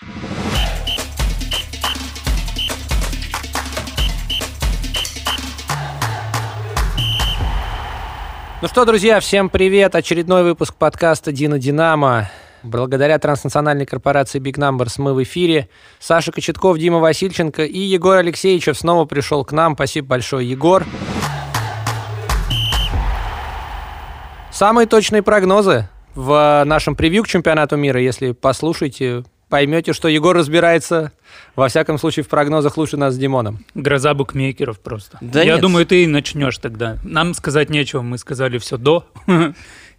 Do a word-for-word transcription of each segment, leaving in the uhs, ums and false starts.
Ну что, друзья, всем привет. Очередной выпуск подкаста «Дина Динамо». Благодаря транснациональной корпорации Биг Намберс мы в эфире. Саша Кочетков, Дима Васильченко и Егор Алексеевич снова пришел к нам. Спасибо большое, Егор. Самые точные прогнозы в нашем превью к чемпионату мира. Если послушаете, поймете, что Егор разбирается, во всяком случае, в прогнозах лучше нас с Димоном. Гроза букмекеров просто. Да Я нет. думаю, ты начнешь тогда. Нам сказать нечего, мы сказали все до,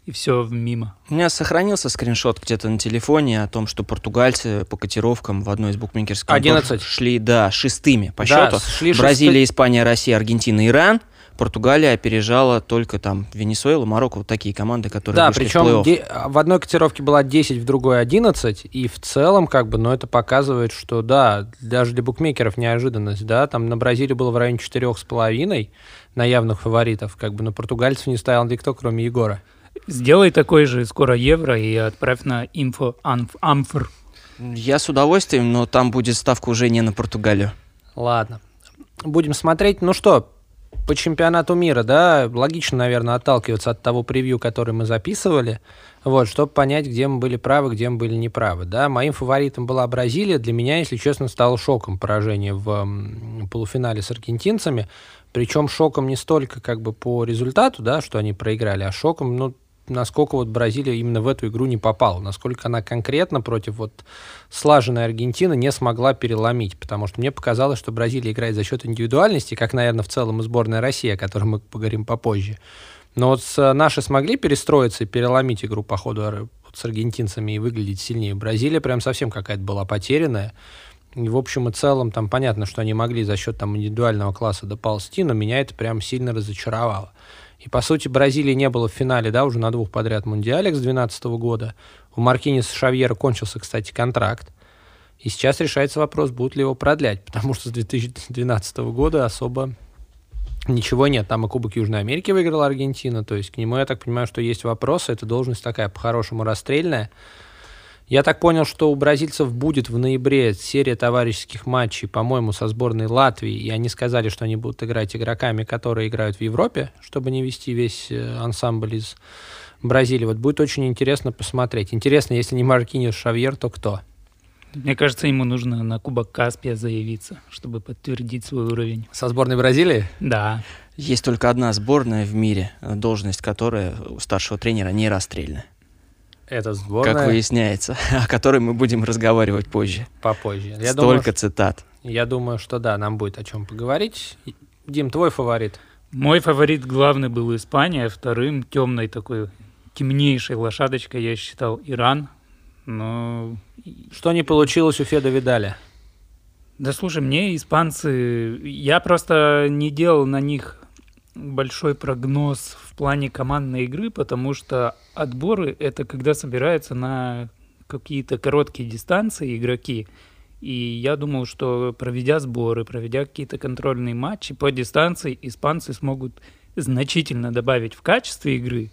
и все мимо. У меня сохранился скриншот где-то на телефоне о том, что португальцы по котировкам в одной из букмекерских контор шли да, шестыми по да, счету. Бразилия, шесты... Испания, Россия, Аргентина, Иран. Португалия опережала только там Венесуэла, Марокко, вот такие команды, которые да, вышли в плей-офф. Да, причем в одной котировке была десять, в другой одиннадцать, и в целом, как бы, но ну, это показывает, что, да, даже для букмекеров неожиданность, да, там на Бразилии было в районе четыре с половиной на явных фаворитов, как бы на португальцев не ставил никто, кроме Егора. Сделай такой же скоро евро и отправь на инфо амфор. Я с удовольствием, но там будет ставка уже не на Португалию. Ладно, будем смотреть. Ну что, по чемпионату мира, да, логично, наверное, отталкиваться от того превью, которое мы записывали, вот, чтобы понять, где мы были правы, где мы были неправы, да. Моим фаворитом была Бразилия. Для меня, если честно, стало шоком поражение в полуфинале с аргентинцами, причем шоком не столько как бы по результату, да, что они проиграли, а шоком, ну, насколько вот Бразилия именно в эту игру не попала, насколько она конкретно против вот слаженной Аргентины не смогла переломить, потому что мне показалось, что Бразилия играет за счет индивидуальности, как, наверное, в целом и сборная России, о которой мы поговорим попозже. Но вот наши смогли перестроиться и переломить игру по ходу с аргентинцами и выглядеть сильнее. Бразилия прям совсем какая-то была потерянная. И в общем и целом там понятно, что они могли за счет там индивидуального класса доползти, но меня это прям сильно разочаровало. И, по сути, Бразилии не было в финале, да, уже на двух подряд Мундиале с две тысячи двенадцатого года. У Маркиньоса Шавьера кончился, кстати, контракт. И сейчас решается вопрос, будут ли его продлять, потому что с две тысячи двенадцатого года особо ничего нет. Там и Кубок Южной Америки выиграла Аргентина, то есть к нему, я так понимаю, что есть вопросы. Эта должность такая, по-хорошему, расстрельная. Я так понял, что у бразильцев будет в ноябре серия товарищеских матчей, по-моему, со сборной Латвии, и они сказали, что они будут играть игроками, которые играют в Европе, чтобы не вести весь ансамбль из Бразилии. Вот будет очень интересно посмотреть. Интересно, если не Маркиньос Шавьер, то кто? Мне кажется, ему нужно на Кубок Каспия заявиться, чтобы подтвердить свой уровень. Со сборной Бразилии? Да. Есть только одна сборная в мире, должность которой у старшего тренера не расстрельна. Это сборная, как выясняется, о которой мы будем разговаривать позже. Попозже. Я Столько думаю, цитат. Я думаю, что да, нам будет о чем поговорить. Дим, твой фаворит? Мой фаворит главный был Испания, вторым темной такой, темнейшей лошадочкой я считал Иран. Но... Что не получилось у Федо Видаля? Да слушай, мне испанцы... Я просто не делал на них... большой прогноз в плане командной игры, потому что отборы — это когда собираются на какие-то короткие дистанции игроки. И я думал, что проведя сборы, проведя какие-то контрольные матчи по дистанции, испанцы смогут значительно добавить в качестве игры.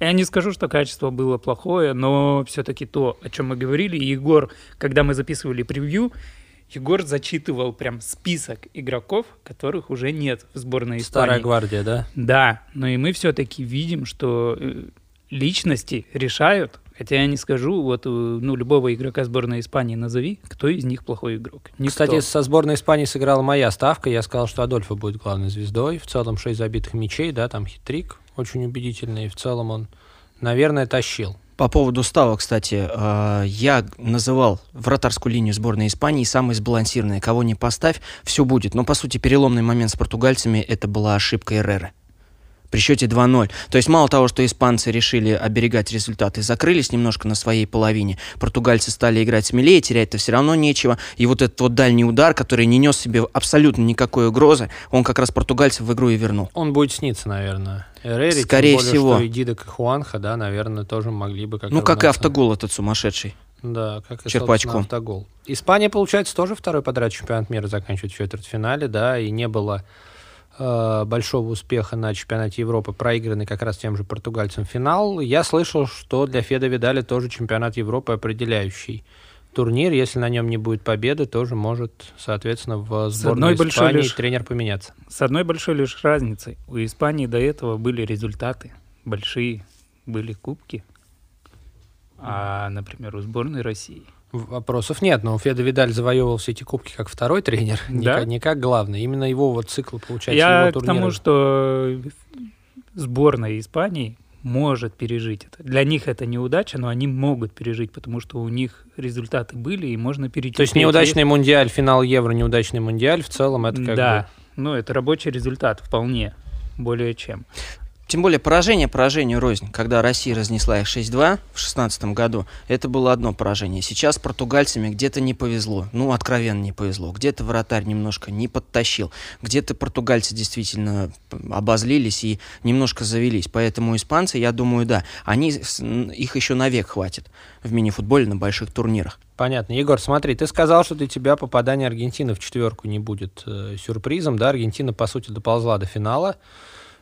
Я не скажу, что качество было плохое, но все-таки то, о чем мы говорили. Егор, когда мы записывали превью, Егор зачитывал прям список игроков, которых уже нет в сборной Испании. Старая гвардия, да? Да, но и мы все-таки видим, что личности решают, хотя я не скажу, вот ну, любого игрока сборной Испании назови, кто из них плохой игрок. Никто. Кстати, со сборной Испании сыграла моя ставка, я сказал, что Адольфо будет главной звездой, в целом шесть забитых мячей, да, там хитрик очень убедительный, и в целом он, наверное, тащил. По поводу ставок, кстати, я называл вратарскую линию сборной Испании самой сбалансированной. Кого не поставь, все будет. Но, по сути, переломный момент с португальцами – это была ошибка Эреры. При счете два ноль. То есть мало того, что испанцы решили оберегать результаты, закрылись немножко на своей половине, португальцы стали играть смелее, терять-то все равно нечего. И вот этот вот дальний удар, который не нес себе абсолютно никакой угрозы, он как раз португальцев в игру и вернул. Он будет сниться, наверное. Эрери, скорее более, всего. И Дидек, и Хуанха, да, наверное, тоже могли бы... Как ну, равняться. Как и автогол этот сумасшедший. Да, как и, собственно, автогол. Испания, получается, тоже второй подряд чемпионат мира заканчивает в четвертьфинале, да, и не было... большого успеха на чемпионате Европы, проигранный как раз тем же португальцам финал. Я слышал, что для Федо Видаля тоже чемпионат Европы определяющий. турнир, если на нем не будет победы, тоже может, соответственно, в сборной Испании лишь... тренер поменяться. С одной большой лишь разницей. У Испании до этого были результаты большие, были кубки, а, например, у сборной России вопросов нет, но Федо Видаль завоевывал все эти кубки как второй тренер, да? не, как, не как главный. Именно его вот цикл, получается, Я его турниры. Я к тому, что сборная Испании может пережить это. Для них это неудача, но они могут пережить, потому что у них результаты были, и можно перейти. То есть неудачный мундиаль, финал Евро, неудачный мундиаль, в целом это как да. бы... Да, ну это рабочий результат, вполне, более чем. Тем более поражение поражению рознь. Когда Россия разнесла их шесть-два в шестнадцатом году, это было одно поражение. Сейчас с португальцами где-то не повезло. Ну, откровенно не повезло. Где-то вратарь немножко не подтащил. Где-то португальцы действительно обозлились и немножко завелись. Поэтому испанцы, я думаю, да, они, их еще навек хватит в мини-футболе на больших турнирах. Понятно. Егор, смотри, ты сказал, что для тебя попадание Аргентины в четверку не будет э, сюрпризом. Да? Аргентина, по сути, доползла до финала.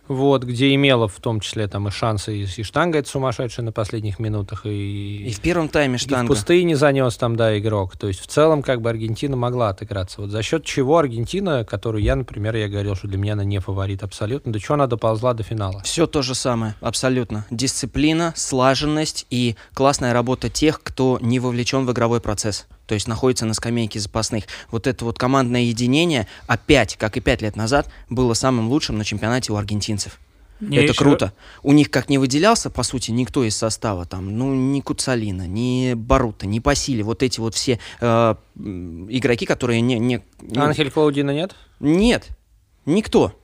Вот, где имела в том числе там и шансы, и, и штанга это сумасшедшая на последних минутах, и, и в первом тайме штанга. И в пустыне занес там, да, игрок. То есть в целом как бы Аргентина могла отыграться. Вот за счет чего Аргентина, которую я, например, я говорил, что для меня она не фаворит абсолютно, до чего она доползла до финала? Все то же самое, абсолютно. Дисциплина, слаженность и классная работа тех, кто не вовлечен в игровой процесс. То есть находится на скамейке запасных. Вот это вот командное единение опять, как и пять лет назад, было самым лучшим на чемпионате у аргентинцев. Я это еще... круто. У них как не выделялся, по сути, никто из состава, там, ну, ни Куцалина, ни Барута, ни Пасили, вот эти вот все э, игроки, которые не... не, не... Анхель Клаудина нет? Нет. Никто.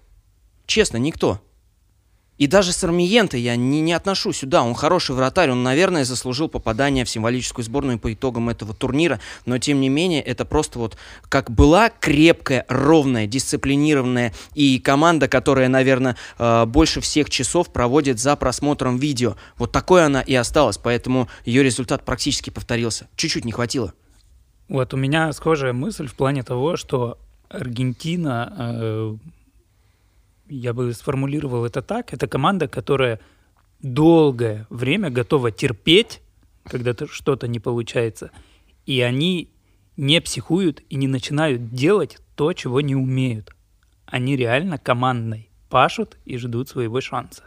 Честно, никто. И даже Сармиенто я не, не отношу сюда. Он хороший вратарь, он, наверное, заслужил попадание в символическую сборную по итогам этого турнира. Но, тем не менее, это просто вот как была крепкая, ровная, дисциплинированная и команда, которая, наверное, больше всех часов проводит за просмотром видео. Вот такой она и осталась, поэтому ее результат практически повторился. Чуть-чуть не хватило. Вот у меня схожая мысль в плане того, что Аргентина... Э- Я бы сформулировал это так. Это команда, которая долгое время готова терпеть, когда что-то не получается. И они не психуют и не начинают делать то, чего не умеют. Они реально командной пашут и ждут своего шанса.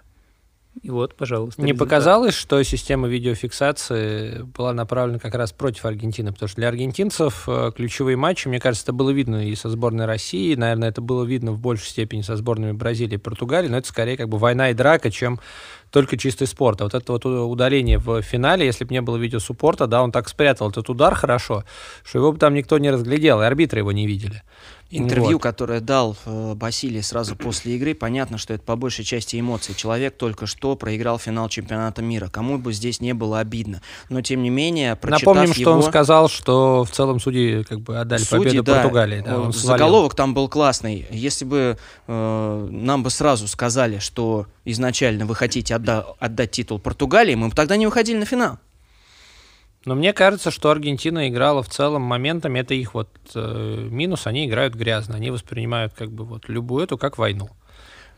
И вот, пожалуйста. Не результат. Показалось, что система видеофиксации была направлена как раз против Аргентины, потому что для аргентинцев ключевые матчи, мне кажется, это было видно и со сборной России, и, наверное, это было видно в большей степени со сборными Бразилии и Португалии, но это скорее как бы война и драка, чем только чистый спорт. А вот это вот удаление в финале, если бы не было видеосуппорта, да, он так спрятал этот удар хорошо, что его бы там никто не разглядел, и арбитры его не видели. Интервью, вот. Которое дал э, Басилий сразу после игры, понятно, что это по большей части эмоций. Человек только что проиграл финал чемпионата мира. Кому бы здесь не было обидно. Но, тем не менее, прочитав его... Напомним, что он сказал, что в целом судьи как бы отдали судьи, победу да, Португалии. Да, он заголовок там был классный. Если бы э, нам бы сразу сказали, что изначально вы хотите отда- отдать титул Португалии, мы бы тогда не выходили на финал. Но мне кажется, что Аргентина играла в целом моментами, это их вот э, минус, они играют грязно, они воспринимают как бы вот любую эту как войну.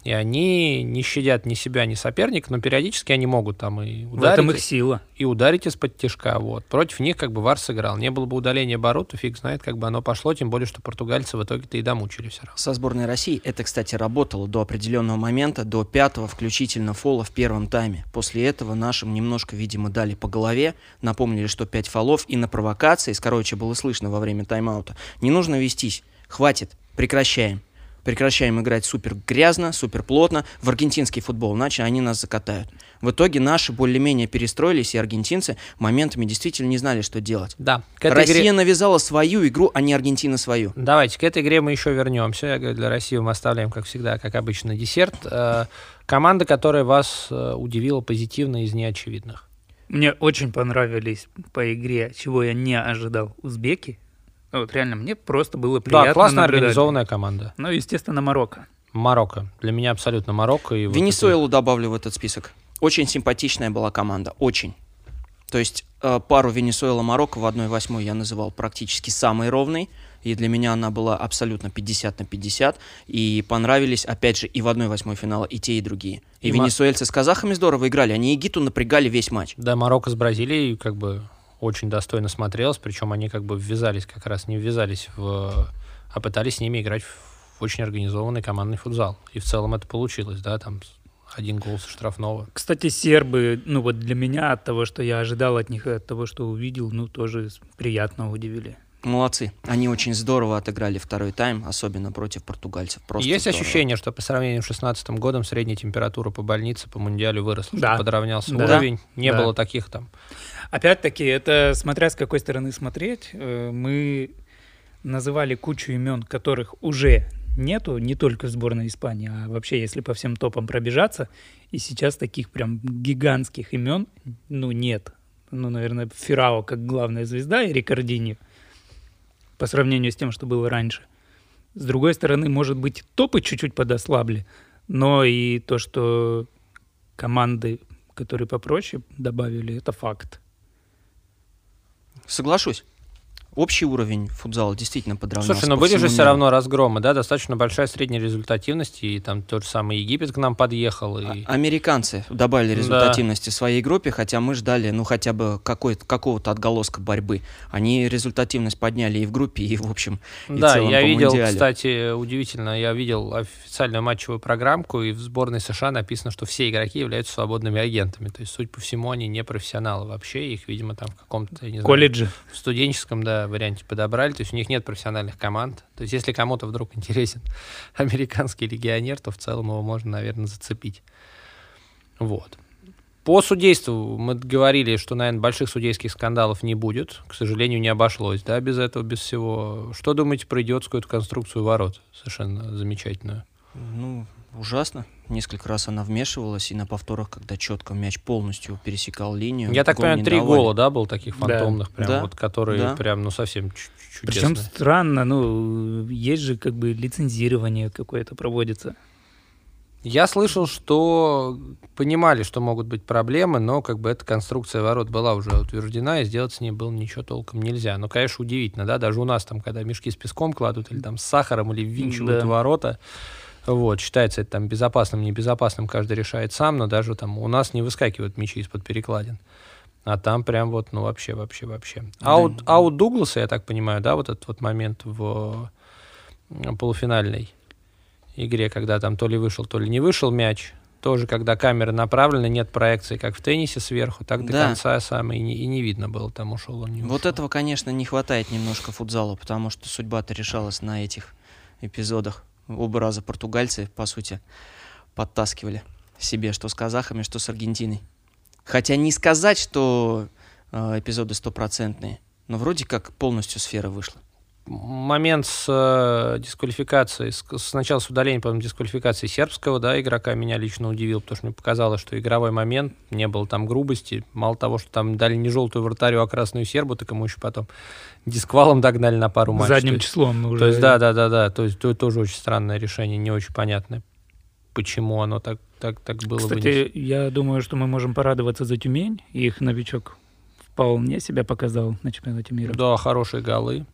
И они не щадят ни себя, ни соперника, но периодически они могут там и ударить. В этом их сила. И ударить из-под тяжка. Вот. Против них как бы Вар сыграл. Не было бы удаления Барута, фиг знает, как бы оно пошло, тем более, что португальцы в итоге-то и домучили все равно. Со сборной России это, кстати, работало до определенного момента, до пятого, включительно фола в первом тайме. После этого нашим немножко, видимо, дали по голове, напомнили, что пять фолов, и на провокации, короче, было слышно во время тайм-аута, не нужно вестись, хватит, прекращаем. Прекращаем играть супер грязно, супер плотно в аргентинский футбол, иначе они нас закатают. В итоге наши более-менее перестроились, и аргентинцы моментами действительно не знали, что делать. Да. Россия игре... навязала свою игру, а не Аргентина свою. Давайте, к этой игре мы еще вернемся. Я говорю, для России мы оставляем, как всегда, как обычно, десерт. Команда, которая вас удивила позитивно из неочевидных. Мне очень понравились по игре, чего я не ожидал, узбеки. Вот реально, мне просто было приятно. Да, классно наблюдать. Организованная команда. Ну, естественно, Марокко. Марокко. Для меня абсолютно Марокко. И Венесуэлу вот это... добавлю в этот список. Очень симпатичная была команда. Очень. То есть э, пару Венесуэла-Марокко в одной восьмой я называл практически самой ровной. И для меня она была абсолютно пятьдесят на пятьдесят. И понравились, опять же, и в одной восьмой финала и те, и другие. И, и венесуэльцы мар... с казахами здорово играли. Они Египту напрягали весь матч. Да, Марокко с Бразилией как бы... очень достойно смотрелось, причем они как бы ввязались, как раз не ввязались, в, а пытались с ними играть в очень организованный командный футзал. И в целом это получилось, да, там один гол со штрафного. Кстати, сербы, ну вот для меня, от того, что я ожидал от них, от того, что увидел, ну тоже приятно удивили. Молодцы. Они очень здорово отыграли второй тайм, особенно против португальцев. Просто Есть здорово. ощущение, что по сравнению с шестнадцатым годом средняя температура по больнице, по мундиалю выросла, да. подравнялся да. уровень, не да. было таких там. Опять-таки, это смотря с какой стороны смотреть, мы называли кучу имен, которых уже нету, не только в сборной Испании, а вообще, если по всем топам пробежаться, и сейчас таких прям гигантских имен, ну, нет. Ну, наверное, Фирао как главная звезда и Рикардини по сравнению с тем, что было раньше. С другой стороны, может быть, топы чуть-чуть подослабли, но и то, что команды, которые попроще добавили, это факт. Соглашусь. Общий уровень футзала действительно подравнялся. Слушай, но были же все равно разгромы, да? Достаточно большая средняя результативность, и там тот же самый Египет к нам подъехал. И... А- американцы добавили результативности да. своей группе, хотя мы ждали, ну, хотя бы какой-то, какого-то отголоска борьбы. Они результативность подняли и в группе, и в общем, и да, в целом я по видел, мундиале. Кстати, удивительно, я видел официальную матчевую программку, и в сборной США написано, что все игроки являются свободными агентами. То есть, судя по всему, они не профессионалы вообще, их, видимо, там в каком-то, я не знаю, колледже, в студенческом, да, варианте подобрали, то есть у них нет профессиональных команд. То есть если кому-то вдруг интересен американский легионер, то в целом его можно, наверное, зацепить. Вот. По судейству мы говорили, что, наверное, больших судейских скандалов не будет. К сожалению, не обошлось, да, без этого, без всего. Что думаете про идиотскую конструкцию ворот? Совершенно замечательную. Ну, ужасно. Несколько раз она вмешивалась, и на повторах, когда четко мяч полностью пересекал линию. Я так понимаю, три гола, да, был таких фантомных, да. прям да. вот, которые да. прям, ну, совсем чудесные. Причем странно, ну, есть же как бы лицензирование какое-то проводится. Я слышал, что понимали, что могут быть проблемы, но как бы эта конструкция ворот была уже утверждена, и сделать с ней было ничего толком нельзя. Ну, конечно, удивительно, да, даже у нас там, когда мешки с песком кладут, или там с сахаром, или ввинчивают да. ворота... Вот, считается это там безопасным, небезопасным, каждый решает сам, но даже там у нас не выскакивают мячи из-под перекладин. А там прям вот, ну вообще, вообще, вообще. А, да. у, а у Дугласа, я так понимаю, да, вот этот вот момент в полуфинальной игре, когда там то ли вышел, то ли не вышел мяч, тоже когда камера направлена, нет проекции, как в теннисе сверху, так до да. конца сам и не, и не видно было, там ушел он, не ушел. Вот этого, конечно, не хватает немножко футзалу, потому что судьба-то решалась на этих эпизодах. Оба раза португальцы, по сути, подтаскивали себе, что с казахами, что с Аргентиной. Хотя не сказать, что э, эпизоды стопроцентные, но вроде как полностью сфера вышла. Момент с э, дисквалификацией, с, сначала с удалением, потом дисквалификации сербского, да, игрока меня лично удивил, потому что мне показалось, что игровой момент, не было там грубости, мало того, что там дали не желтую вратарю, а красную сербу, так ему еще потом дисквалом догнали на пару матчей. Задним то числом. Есть, уже... то есть, да, да, да, да, то есть то, тоже очень странное решение, не очень понятное, почему оно так, так, так было. Кстати, не... я думаю, что мы можем порадоваться за Тюмень, их новичок вполне себя показал на чемпионате мира. Да, хорошие голы.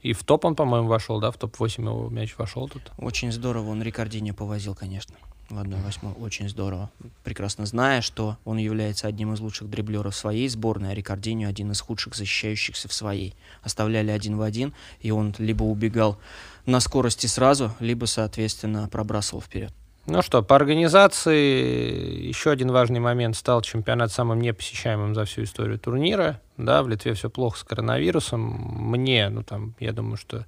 И в топ он, по-моему, вошел, да? В топ восемь его мяч вошел тут. Очень здорово. Он Рикардини повозил, конечно, в одну восьмую. Очень здорово. Прекрасно зная, что он является одним из лучших дриблеров своей сборной, а Рикардини один из худших защищающихся в своей. Оставляли один в один, и он либо убегал на скорости сразу, либо, соответственно, пробрасывал вперед. Ну что, по организации еще один важный момент. Стал чемпионат самым непосещаемым за всю историю турнира. Да, в Литве все плохо с коронавирусом. Мне, ну там, я думаю, что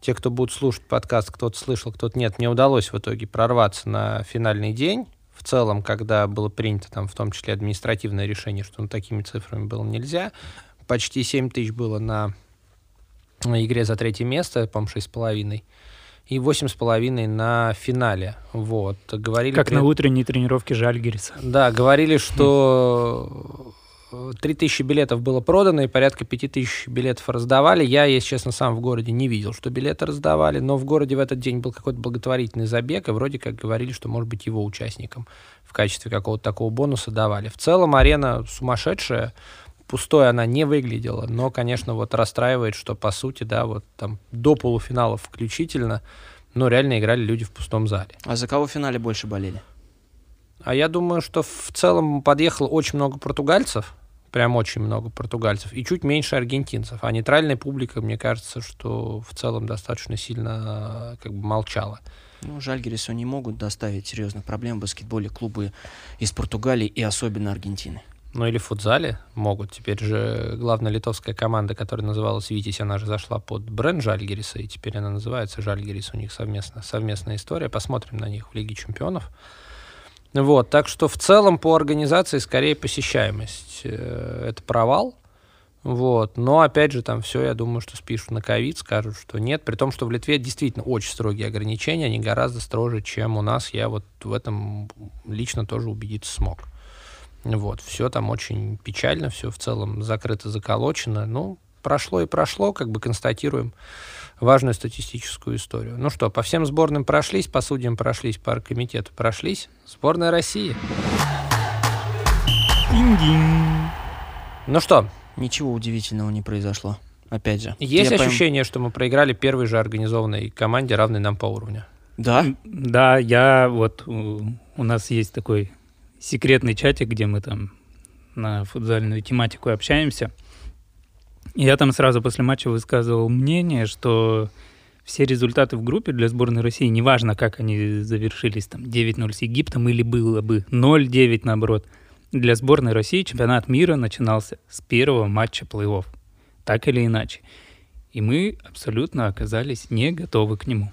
те, кто будут слушать подкаст, кто-то слышал, кто-то нет, мне удалось в итоге прорваться на финальный день. В целом, когда было принято там в том числе административное решение, что ну, такими цифрами было нельзя. Почти семь тысяч было на, на игре за третье место, по-моему, шесть с половиной. И восемь с половиной на финале. Вот. Говорили как при... на утренней тренировке Жальгириса. Да, говорили, что три тысячи билетов было продано, и порядка пять тысяч билетов раздавали. Я, если честно, сам в городе не видел, что билеты раздавали, но в городе в этот день был какой-то благотворительный забег, и вроде как говорили, что, может быть, его участникам в качестве какого-то такого бонуса давали. В целом арена сумасшедшая. Пустой она не выглядела, но, конечно, вот расстраивает, что, по сути, да, вот там до полуфиналов включительно, но реально играли люди в пустом зале. А за кого в финале больше болели? А я думаю, что в целом подъехало очень много португальцев, Прям очень много португальцев. И чуть меньше аргентинцев. А нейтральная публика, мне кажется, что в целом достаточно сильно как бы молчала. Ну, Жальгирису не могут доставить серьезных проблем в баскетболе клубы из Португалии и особенно Аргентины. Ну, или в футзале могут. Теперь же главная литовская команда, которая называлась «Витязь», она же зашла под бренд Жальгириса, и теперь она называется «Жальгирис». У них совместно, совместная история. Посмотрим на них в Лиге чемпионов. Вот, так что в целом по организации скорее посещаемость. Это провал. Вот. Но, опять же, там все, я думаю, что спишут на ковид, скажут, что нет. При том, что в Литве действительно очень строгие ограничения, они гораздо строже, чем у нас. Я вот в этом лично тоже убедиться смог. Вот. Все там очень печально, все в целом закрыто, заколочено. Ну, прошло и прошло, как бы констатируем важную статистическую историю. Ну что, по всем сборным прошлись, по судьям прошлись, по оргкомитету прошлись. Сборная России. Динь-динь. Ну что? Ничего удивительного не произошло. Опять же. Есть я ощущение, пойм... что мы проиграли первой же организованной команде, равной нам по уровню? Да. Да, я вот... У нас есть такой секретный чатик, где мы там на футзальную тематику общаемся. Я там сразу после матча высказывал мнение, что все результаты в группе для сборной России, неважно, как они завершились, там девять ноль с Египтом или было бы ноль девять наоборот, для сборной России чемпионат мира начинался с первого матча плей-офф, так или иначе. И мы абсолютно оказались не готовы к нему.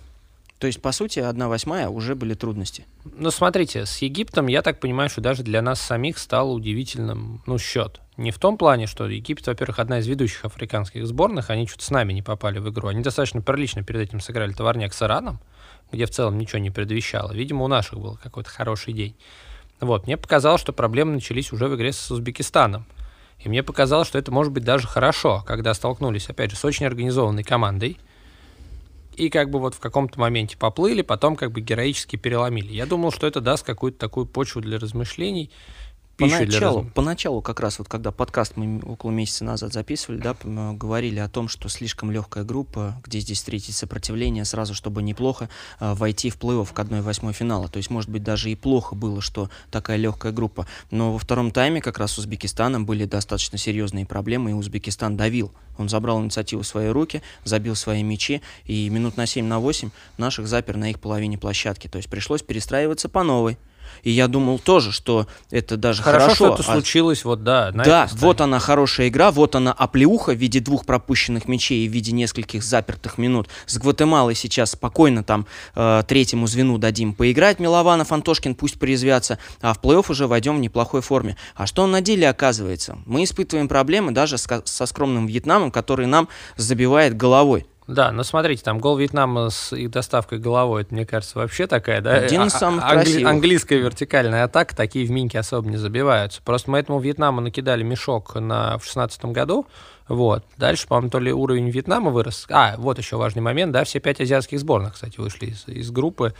То есть, по сути, одна восьмая уже были трудности. Ну, смотрите, с Египтом, я так понимаю, что даже для нас самих стал удивительным, ну, счет. Не в том плане, что Египет, во-первых, одна из ведущих африканских сборных, они что-то с нами не попали в игру. Они достаточно прилично перед этим сыграли товарняк с Ираном, где в целом ничего не предвещало. Видимо, у наших был какой-то хороший день. Вот, мне показалось, что проблемы начались уже в игре с Узбекистаном. И мне показалось, что это может быть даже хорошо, когда столкнулись, опять же, с очень организованной командой. И как бы вот в каком-то моменте поплыли, потом как бы героически переломили. Я думал, что это даст какую-то такую почву для размышлений. Пищу поначалу, для разум... поначалу как раз, вот когда подкаст мы около месяца назад записывали, да, говорили о том, что слишком легкая группа, где здесь встретить сопротивление сразу, чтобы неплохо э, войти в плей-офф к одной восьмой финала. То есть, может быть, даже и плохо было, что такая легкая группа. Но во втором тайме как раз с Узбекистаном были достаточно серьезные проблемы, и Узбекистан давил. Он забрал инициативу в свои руки, забил свои мячи, и минут на семь на восемь наших запер на их половине площадки. То есть пришлось перестраиваться по новой. И я думал тоже, что это даже хорошо. Хорошо, что это а... случилось, вот да. Да, вот она хорошая игра, вот она оплеуха в виде двух пропущенных мячей и в виде нескольких запертых минут. С Гватемалой сейчас спокойно там э, третьему звену дадим поиграть. Милованов, Антошкин пусть порезвятся, а в плей-офф уже войдем в неплохой форме. А что на деле оказывается? Мы испытываем проблемы даже с, со скромным Вьетнамом, который нам забивает головой. Да, но смотрите, там гол Вьетнама с их доставкой головой, это, мне кажется, вообще такая, да, Один из самых англи- английская вертикальная атака, такие в Минке особо не забиваются. Просто мы этому Вьетнаму накидали мешок на... в шестнадцатом году, вот. Дальше, по-моему, то ли уровень Вьетнама вырос. А, вот еще важный момент, да, все пять азиатских сборных, кстати, вышли из, из группы.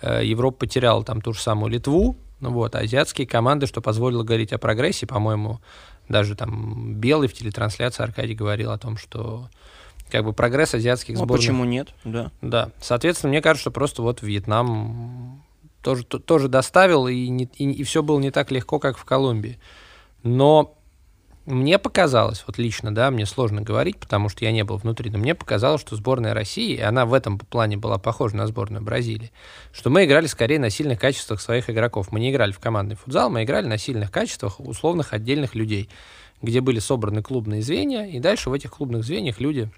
Европа потеряла там ту же самую Литву, вот, азиатские команды, что позволило говорить о прогрессе, по-моему, даже там Белый в телетрансляции Аркадий говорил о том, что... как бы прогресс азиатских сборных. А почему нет? Да. Да. Соответственно, мне кажется, что просто вот Вьетнам тоже, тоже доставил, и, не, и, и все было не так легко, как в Колумбии. Но мне показалось, вот лично, да, мне сложно говорить, потому что я не был внутри, но мне показалось, что сборная России, и она в этом плане была похожа на сборную Бразилии, что мы играли скорее на сильных качествах своих игроков. Мы не играли в командный футзал, мы играли на сильных качествах условных отдельных людей, где были собраны клубные звенья, и дальше в этих клубных звеньях люди...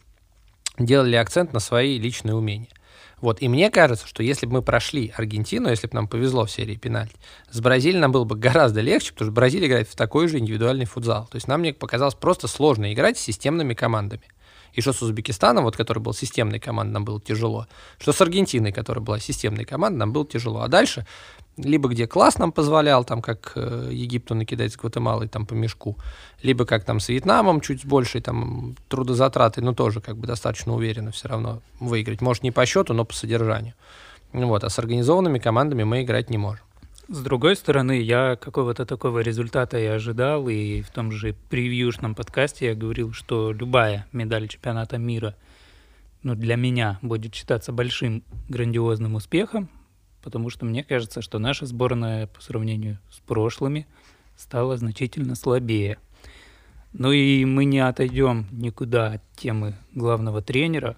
делали акцент на свои личные умения. Вот. И мне кажется, что если бы мы прошли Аргентину, если бы нам повезло в серии пенальти, с Бразилией нам было бы гораздо легче, потому что Бразилия играет в такой же индивидуальный футзал. То есть нам, мне показалось, просто сложно играть с системными командами. И что с Узбекистаном, вот, который был системной командой, нам было тяжело. Что с Аргентиной, которая была системной командой, нам было тяжело. А дальше, либо где класс нам позволял, там, как э, Египту накидать с Гватемалой там, по мешку, либо как там с Вьетнамом чуть с большей там, трудозатратой, но тоже как бы достаточно уверенно все равно выиграть. Может, не по счету, но по содержанию. Вот, а с организованными командами мы играть не можем. С другой стороны, я какого-то такого результата и ожидал, и в том же превьюшном подкасте я говорил, что любая медаль чемпионата мира, ну, для меня будет считаться большим грандиозным успехом, потому что мне кажется, что наша сборная по сравнению с прошлыми стала значительно слабее. Ну и мы не отойдем никуда от темы главного тренера.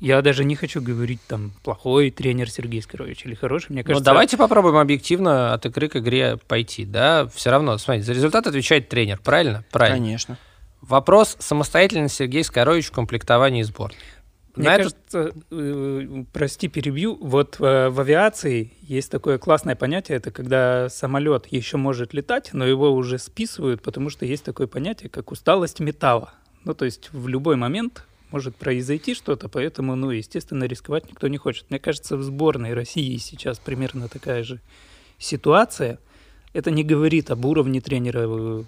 Я даже не хочу говорить, там, плохой тренер Сергей Скорович или хороший, мне кажется... Ну, давайте попробуем объективно от игры к игре пойти, да? Все равно, смотрите, за результат отвечает тренер, правильно? Правильно. Конечно. Вопрос, самостоятельно Сергей Скорович в комплектовании сборной. Мне На кажется, этот... прости, перебью, вот в авиации есть такое классное понятие, это когда самолет еще может летать, но его уже списывают, потому что есть такое понятие, как усталость металла. Ну, то есть в любой момент может произойти что-то, поэтому, ну, естественно, рисковать никто не хочет. Мне кажется, в сборной России сейчас примерно такая же ситуация. Это не говорит об уровне тренера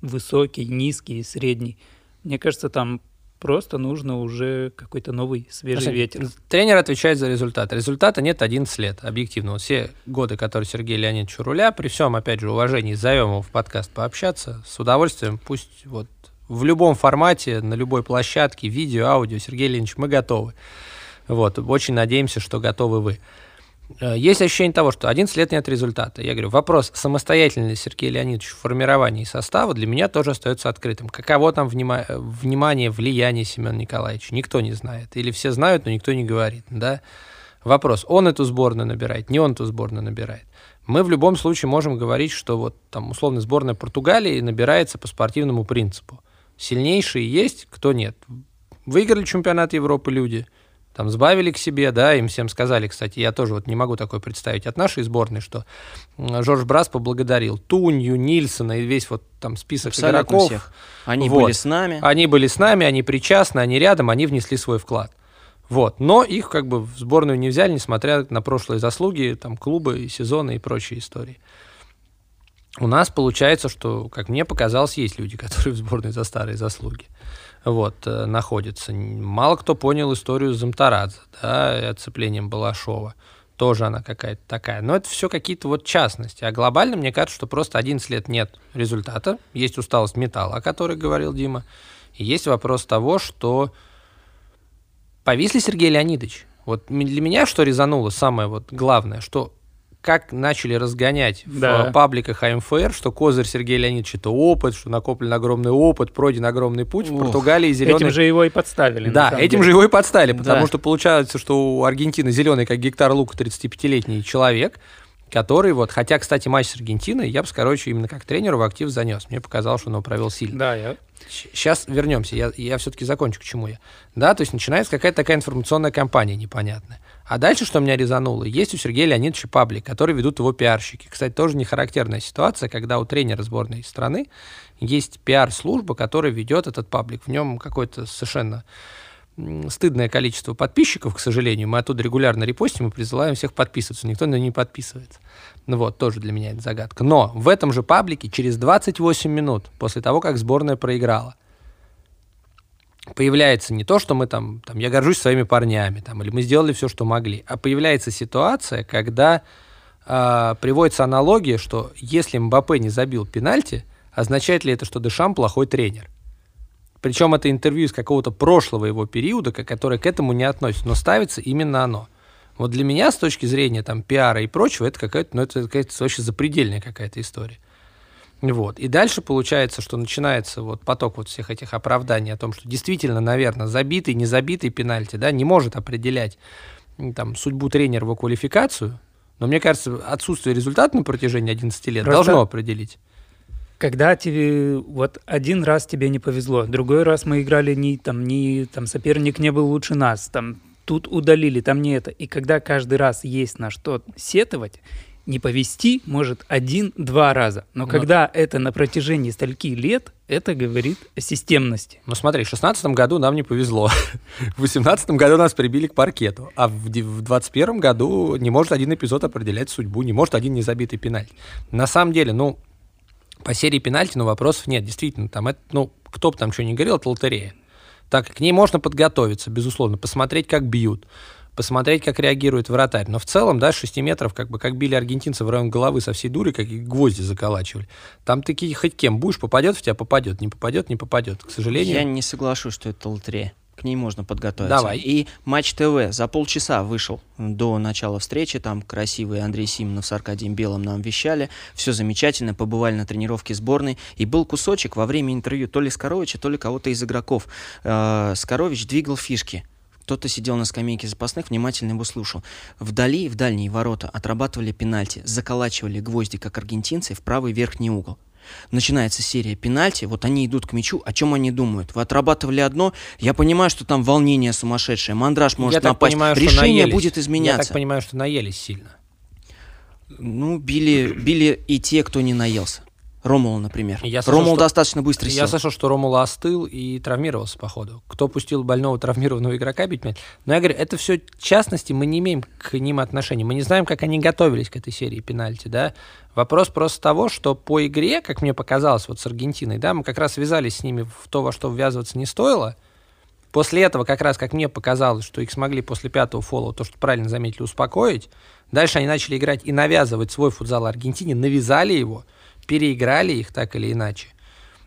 высокий, низкий, средний. Мне кажется, там просто нужно уже какой-то новый свежий Значит, ветер. Тренер отвечает за результат. Результата нет одиннадцать лет, объективно. Вот все годы, которые Сергей Леонидович у руля, при всем, опять же, уважении, зовем его в подкаст пообщаться, с удовольствием, пусть вот в любом формате, на любой площадке, видео, аудио, Сергей Леонидович, мы готовы. Вот, очень надеемся, что готовы вы. Есть ощущение того, что одиннадцать лет нет результата. Я говорю, вопрос, самостоятельно ли Сергей Леонидович в формировании состава, для меня тоже остается открытым. Каково там внима- внимание, влияние Семена Николаевича? Никто не знает. Или все знают, но никто не говорит. Да? Вопрос, он эту сборную набирает, не он эту сборную набирает. Мы в любом случае можем говорить, что вот там условно сборная Португалии набирается по спортивному принципу. Сильнейшие есть, кто нет. Выиграли чемпионат Европы люди, там сбавили к себе, да, им всем сказали, кстати, я тоже вот не могу такое представить от нашей сборной, что Жорж Брас поблагодарил Тунью, Нильсона и весь вот там список абсолютно игроков. Всех. Они вот. были с нами. Они были с нами, они причастны, они рядом, они внесли свой вклад. Вот. Но их как бы в сборную не взяли, несмотря на прошлые заслуги, там клубы, сезоны и прочие истории. У нас получается, что, как мне показалось, есть люди, которые в сборной за старые заслуги вот, э, находятся. Мало кто понял историю с Замтарадзе, да, и отцеплением Балашова. Тоже она какая-то такая. Но это все какие-то вот частности. А глобально, мне кажется, что просто одиннадцать лет нет результата. Есть усталость металла, о которой говорил Дима. И есть вопрос того, что повис ли Сергей Леонидович? Вот для меня что резануло самое вот главное, что как начали разгонять да. в пабликах АМФР, что козырь Сергея Леонидовича – это опыт, что накоплен огромный опыт, пройден огромный путь. Ох, в Португалии зеленый... Этим же его и подставили. Да, этим деле. же его и подставили, потому да. что получается, что у Аргентины зеленый, как гектар лука, тридцатипятилетний человек, который вот... Хотя, кстати, матч с Аргентиной я бы, короче, именно как тренеру в актив занес. Мне показалось, что он его провел сильно. Да, я... Сейчас вернемся, я, я все-таки закончу, к чему я. Да, то есть начинается какая-то такая информационная кампания непонятная. А дальше, что меня резануло, есть у Сергея Леонидовича паблик, который ведут его пиарщики. Кстати, тоже нехарактерная ситуация, когда у тренера сборной страны есть пиар-служба, которая ведет этот паблик. В нем какое-то совершенно стыдное количество подписчиков, к сожалению. Мы оттуда регулярно репостим и призываем всех подписываться. Никто на него не подписывается. Ну вот, тоже для меня это загадка. Но в этом же паблике через двадцать восемь минут после того, как сборная проиграла, появляется не то, что мы там, там, я горжусь своими парнями, там, или мы сделали все, что могли, а появляется ситуация, когда э, приводится аналогия, что если Мбаппе не забил пенальти, означает ли это, что Дешам плохой тренер? Причем это интервью из какого-то прошлого его периода, которое к этому не относится, но ставится именно оно. Вот для меня с точки зрения там, пиара и прочего, это какая-то, ну, это какая-то вообще запредельная какая-то история. Вот. И дальше получается, что начинается вот поток вот всех этих оправданий о том, что действительно, наверное, забитый, не забитый пенальти, да, не может определять там, судьбу тренера в квалификацию, но, мне кажется, отсутствие результата на протяжении одиннадцати лет Просто должно определить. Когда тебе вот один раз тебе не повезло, другой раз мы играли, не, там, не, там, соперник не был лучше нас, там, тут удалили, там не это. И когда каждый раз есть на что сетовать, не повести может один-два раза. Но, Но когда это на протяжении стольки лет, это говорит о системности. Ну смотри, в шестнадцатом году нам не повезло. В восемнадцатом году нас прибили к паркету. А в двадцать первом году не может один эпизод определять судьбу, не может один незабитый пенальти. На самом деле, ну, по серии пенальти, ну, вопросов нет. Действительно, там это, ну, кто бы там что ни говорил, это лотерея. Так, к ней можно подготовиться, безусловно, посмотреть, как бьют, посмотреть, как реагирует вратарь. Но в целом, да, с шести метров, как бы, как били аргентинцы в район головы со всей дури, как и гвозди заколачивали. Там такие хоть кем будешь, попадет в тебя, попадет, не попадет, не попадет, к сожалению. Я не соглашусь, что это лотерея. к ней можно подготовиться. Давай. И Матч ТВ за полчаса вышел до начала встречи. Там красивый Андрей Симонов с Аркадием Белым нам вещали. Все замечательно. Побывали на тренировке сборной. И был кусочек во время интервью то ли Скоровича, то ли кого-то из игроков. Э-э- Скорович двигал фишки. Кто-то сидел на скамейке запасных, внимательно его слушал. Вдали, в дальние ворота, отрабатывали пенальти, заколачивали гвозди, как аргентинцы, в правый верхний угол. Начинается серия пенальти, вот они идут к мячу, о чем они думают? Вы отрабатывали одно, я понимаю, что там волнение сумасшедшее, мандраж может я напасть, понимаю, решение будет изменяться. Я так понимаю, что наелись сильно. Ну, били, били и те, кто не наелся. Ромула, например. Я слышал, Ромул что... достаточно быстро сел. Я слышал, что Ромула остыл и травмировался, походу. Кто пустил больного травмированного игрока бить? Но я говорю, это все в частности, мы не имеем к ним отношения. Мы не знаем, как они готовились к этой серии пенальти, да. Вопрос просто того, что по игре, как мне показалось, вот с Аргентиной, да, мы как раз ввязались с ними в то, во что ввязываться не стоило. После этого, как раз, как мне показалось, что их смогли после пятого фола, то, что правильно заметили, успокоить. Дальше они начали играть и навязывать свой футзал Аргентине, навязали его, переиграли их так или иначе.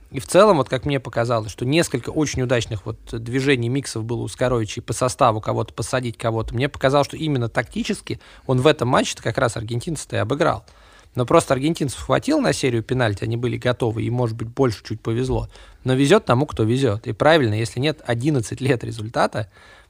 И в целом, вот как мне показалось, что несколько очень удачных вот движений, миксов было у Скоровича и по составу кого-то посадить, кого-то. Мне показалось, что именно тактически он в этом матче как раз аргентинцев-то и обыграл. Но просто аргентинцев хватило на серию пенальти, они были готовы, и, может быть, больше чуть повезло. Но везет тому, кто везет. И правильно, если нет одиннадцать лет результата,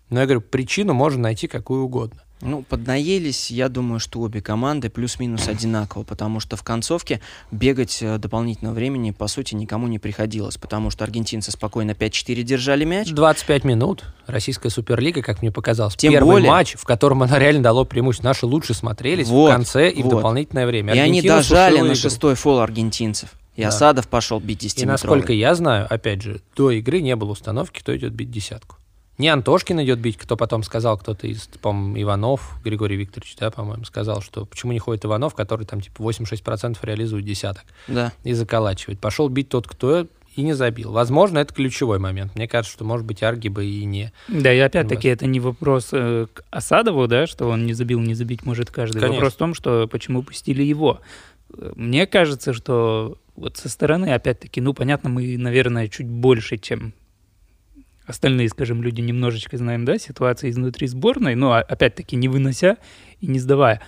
но, я говорю, причину можно найти какую угодно. Ну, поднаелись, я думаю, что обе команды плюс-минус одинаково, потому что в концовке бегать дополнительного времени, по сути, никому не приходилось, потому что аргентинцы спокойно пять-четыре держали мяч. двадцать пять минут. Российская суперлига, как мне показалось, тем первый более... матч, в котором она реально дала преимущество. Наши лучше смотрелись вот, в конце и вот. в дополнительное время. Аргентина и они дожали на шестой фол аргентинцев. И да. Асадов пошел бить десятиметровый. И насколько я знаю, опять же, до игры не было установки, кто идет бить десятку. Не Антошкин идет бить, кто потом сказал, кто-то из, по-моему, Иванов, Григорий Викторович, да, по-моему, сказал, что почему не ходит Иванов, который там типа восемьдесят шесть процентов реализует десяток, да, и заколачивает. Пошел бить тот, кто и не забил. Возможно, это ключевой момент. Мне кажется, что, может быть, Арги бы и не... Да, и опять-таки, вот. это не вопрос э, к Асадову, да, что он не забил, не забить может каждый. Конечно. Вопрос в том, что почему пустили его. Мне кажется, что вот со стороны, опять-таки, ну, понятно, мы, наверное, чуть больше, чем... остальные, скажем, люди немножечко знаем, да, ситуации изнутри сборной, но опять-таки не вынося и не сдавая.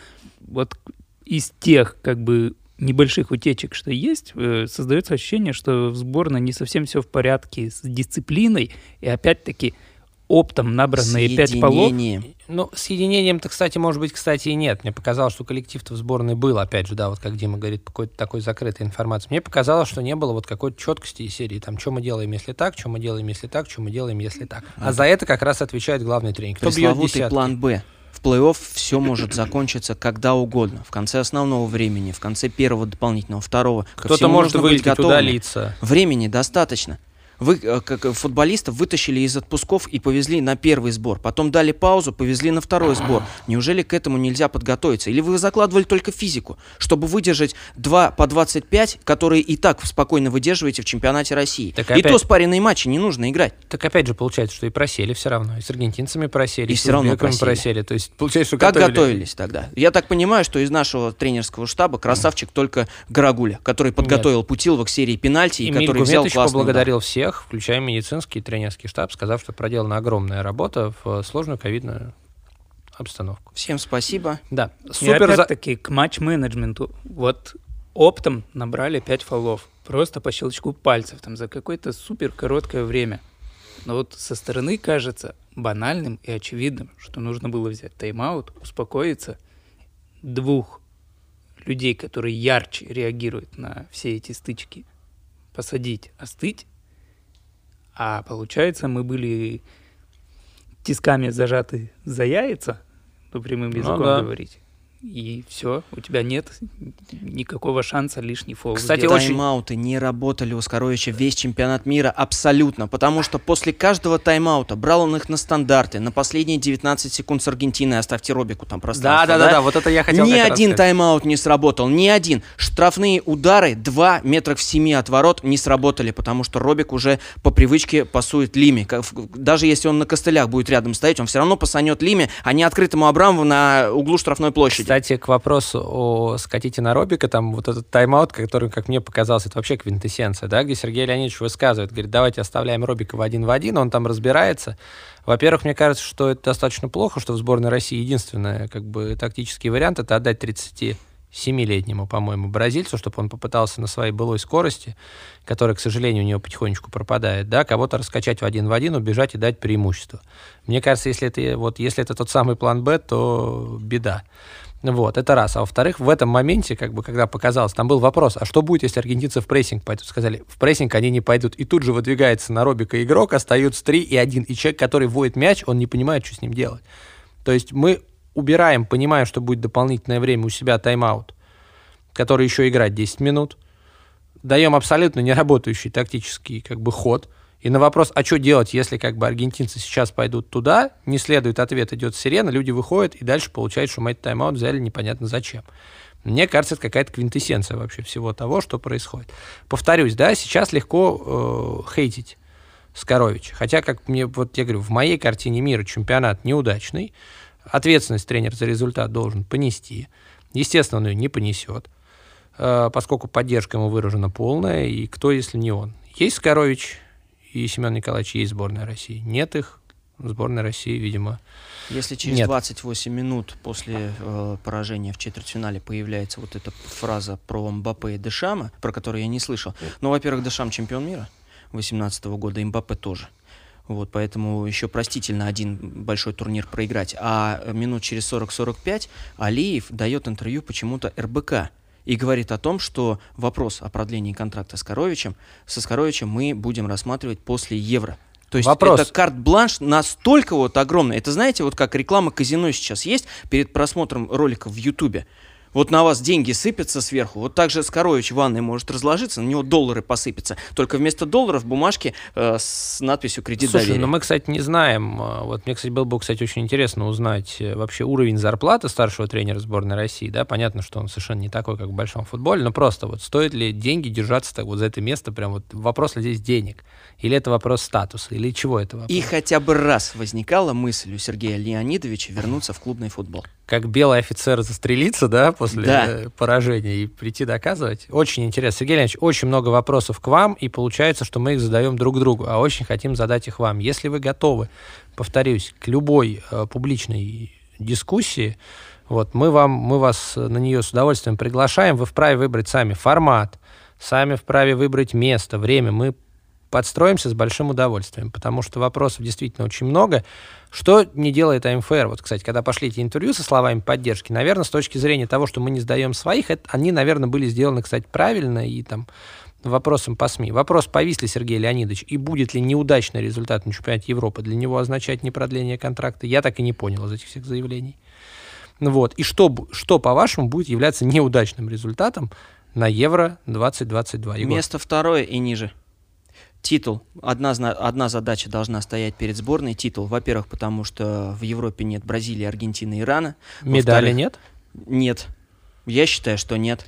Вот из тех, как бы, небольших утечек, что есть, создается ощущение, что в сборной не совсем все в порядке с дисциплиной, и опять-таки оптом набранные пять полов. Ну, с единением-то, кстати, может быть, кстати, и нет. Мне показалось, что коллектив-то в сборной был, опять же, да, вот как Дима говорит, какой-то такой закрытой информации. Мне показалось, что не было вот какой-то четкости из серии, там, что мы делаем, если так, что мы делаем, если так, что мы делаем, если так. А, а за это как раз отвечает главный тренер. Кто бьет десятки? План Б. В плей-офф все может закончиться когда угодно. В конце основного времени, в конце первого дополнительного, второго. Кто-то может вылететь, удалиться. Времени достаточно. Вы, как футболистов, вытащили из отпусков и повезли на первый сбор. Потом дали паузу, повезли на второй сбор. Неужели к этому нельзя подготовиться? Или вы закладывали только физику, чтобы выдержать два по двадцать пять, которые и так спокойно выдерживаете в чемпионате России? Так и опять... то спаренные матчи не нужно играть. Так опять же получается, что и просели все равно. И с аргентинцами просели, и, и с узбеками просели. То есть, получается, что как готовили. готовились тогда? Я так понимаю, что из нашего тренерского штаба красавчик mm. только Горагуля, который подготовил Нет. Путилова к серии пенальти, и, и который взял классную... поблагодарил всех, включая медицинский и тренерский штаб, сказав, что проделана огромная работа в сложную ковидную обстановку. Всем спасибо. Да. Супер. И опять-таки к матч-менеджменту. Вот оптом набрали пять фолов. Просто по щелчку пальцев. Там за какое-то супер короткое время. Но вот со стороны кажется банальным и очевидным, что нужно было взять тайм-аут, успокоиться. Двух людей, которые ярче реагируют на все эти стычки, посадить, остыть. А получается, мы были тисками зажаты за яйца, по прямым языком ну, да. говорить. И все, у тебя нет никакого шанса лишний фол. Кстати, очень... тайм-ауты не работали у Скоровича весь чемпионат мира абсолютно, потому что после каждого тайм-аута брал он их на стандарты, на последние девятнадцать секунд с Аргентиной, оставьте Робику там пространство. Да, да, да, да, вот это я хотел. Ни один тайм-аут не сработал, ни один. Штрафные удары два метра в семи от ворот не сработали, потому что Робик уже по привычке пасует Лиме. Даже если он на костылях будет рядом стоять, он все равно пасанет Лиме, а не открытому Абрамову на углу штрафной площади. Кстати, к вопросу о скатите на Робика, там вот этот тайм-аут, который, как мне показалось, это вообще квинтэссенция, да, где Сергей Леонидович высказывает, говорит, давайте оставляем Робика в один в один, он там разбирается. Во-первых, мне кажется, что это достаточно плохо, что в сборной России единственный как бы тактический вариант — это отдать тридцатисемилетнему, по-моему, бразильцу, чтобы он попытался на своей былой скорости, которая, к сожалению, у него потихонечку пропадает, да, кого-то раскачать в один в один, убежать и дать преимущество. Мне кажется, если это, вот, если это тот самый план Б, то беда. Вот, это раз. А во-вторых, в этом моменте, как бы, когда показалось, там был вопрос, а что будет, если аргентинцы в прессинг пойдут? Сказали, в прессинг они не пойдут. И тут же выдвигается на Робика игрок, остаются три и один. И человек, который вводит мяч, он не понимает, что с ним делать. То есть мы убираем, понимая, что будет дополнительное время у себя тайм-аут, который еще играть десять минут. Даем абсолютно неработающий тактический как бы, ход. И на вопрос, а что делать, если как бы, аргентинцы сейчас пойдут туда, не следует ответ, идет сирена, люди выходят, и дальше получается, что мы этот тайм-аут взяли непонятно зачем. Мне кажется, это какая-то квинтэссенция вообще всего того, что происходит. Повторюсь, да, сейчас легко э, хейтить Скоровича. Хотя, как мне, вот я говорю, в моей картине мира чемпионат неудачный, ответственность тренер за результат должен понести. Естественно, он ее не понесет, поскольку поддержка ему выражена полная. И кто, если не он? Есть Скорович и Семен Николаевич, есть сборная России. Нет их. Сборная России, видимо, если через нет. двадцать восемь минут после э, поражения в четвертьфинале появляется вот эта фраза про Мбаппе и Дешама, про которую я не слышал. Ну, во-первых, Дешам чемпион мира восемнадцатого года, и Мбаппе тоже. Вот, поэтому еще простительно один большой турнир проиграть. А минут через сорок-сорок пять Алиев дает интервью почему-то эр бэ ка и говорит о том, что вопрос о продлении контракта с Скоровичем, со Скоровичем мы будем рассматривать после Евро. То есть вопрос. Это карт-бланш настолько вот огромный. Это, знаете, вот как реклама казино сейчас есть перед просмотром роликов в Ютубе. Вот на вас деньги сыпятся сверху. Вот так же Скорович в ванной может разложиться, на него доллары посыпятся. Только вместо долларов бумажки э, с надписью «Кредит доверия». Слушай, но мы, кстати, не знаем. Вот мне, кстати, было бы, кстати, очень интересно узнать вообще уровень зарплаты старшего тренера сборной России. Да, понятно, что он совершенно не такой, как в большом футболе, но просто вот стоит ли деньги держаться так вот за это место? Прям вот вопрос ли здесь денег? Или это вопрос статуса? Или чего это вопрос? И хотя бы раз возникала мысль у Сергея Леонидовича вернуться в клубный футбол. Как белый офицер застрелиться, да, после да. поражения и прийти доказывать. Очень интересно. Сергей Леонидович, очень много вопросов к вам, и получается, что мы их задаем друг другу, а очень хотим задать их вам. Если вы готовы, повторюсь, к любой э, публичной дискуссии, вот, мы, вам, мы вас на нее с удовольствием приглашаем. Вы вправе выбрать сами формат, сами вправе выбрать место, время. Мы подстроимся с большим удовольствием, потому что вопросов действительно очень много. Что не делает АМФР? Вот, кстати, когда пошли эти интервью со словами поддержки, наверное, с точки зрения того, что мы не сдаем своих, это, они, наверное, были сделаны, кстати, правильно и там вопросом по СМИ. Вопрос, повис ли Сергей Леонидович и будет ли неудачный результат на чемпионате Европы для него означать непродление контракта, я так и не понял из этих всех заявлений. Вот. И что, что по-вашему, будет являться неудачным результатом на Евро двадцать двадцать два? Егор. Место второе и ниже. Титул. Одна, одна задача должна стоять перед сборной. Титул, во-первых, потому что в Европе нет Бразилии, Аргентины, Ирана. Медали нет? Нет. Я считаю, что нет.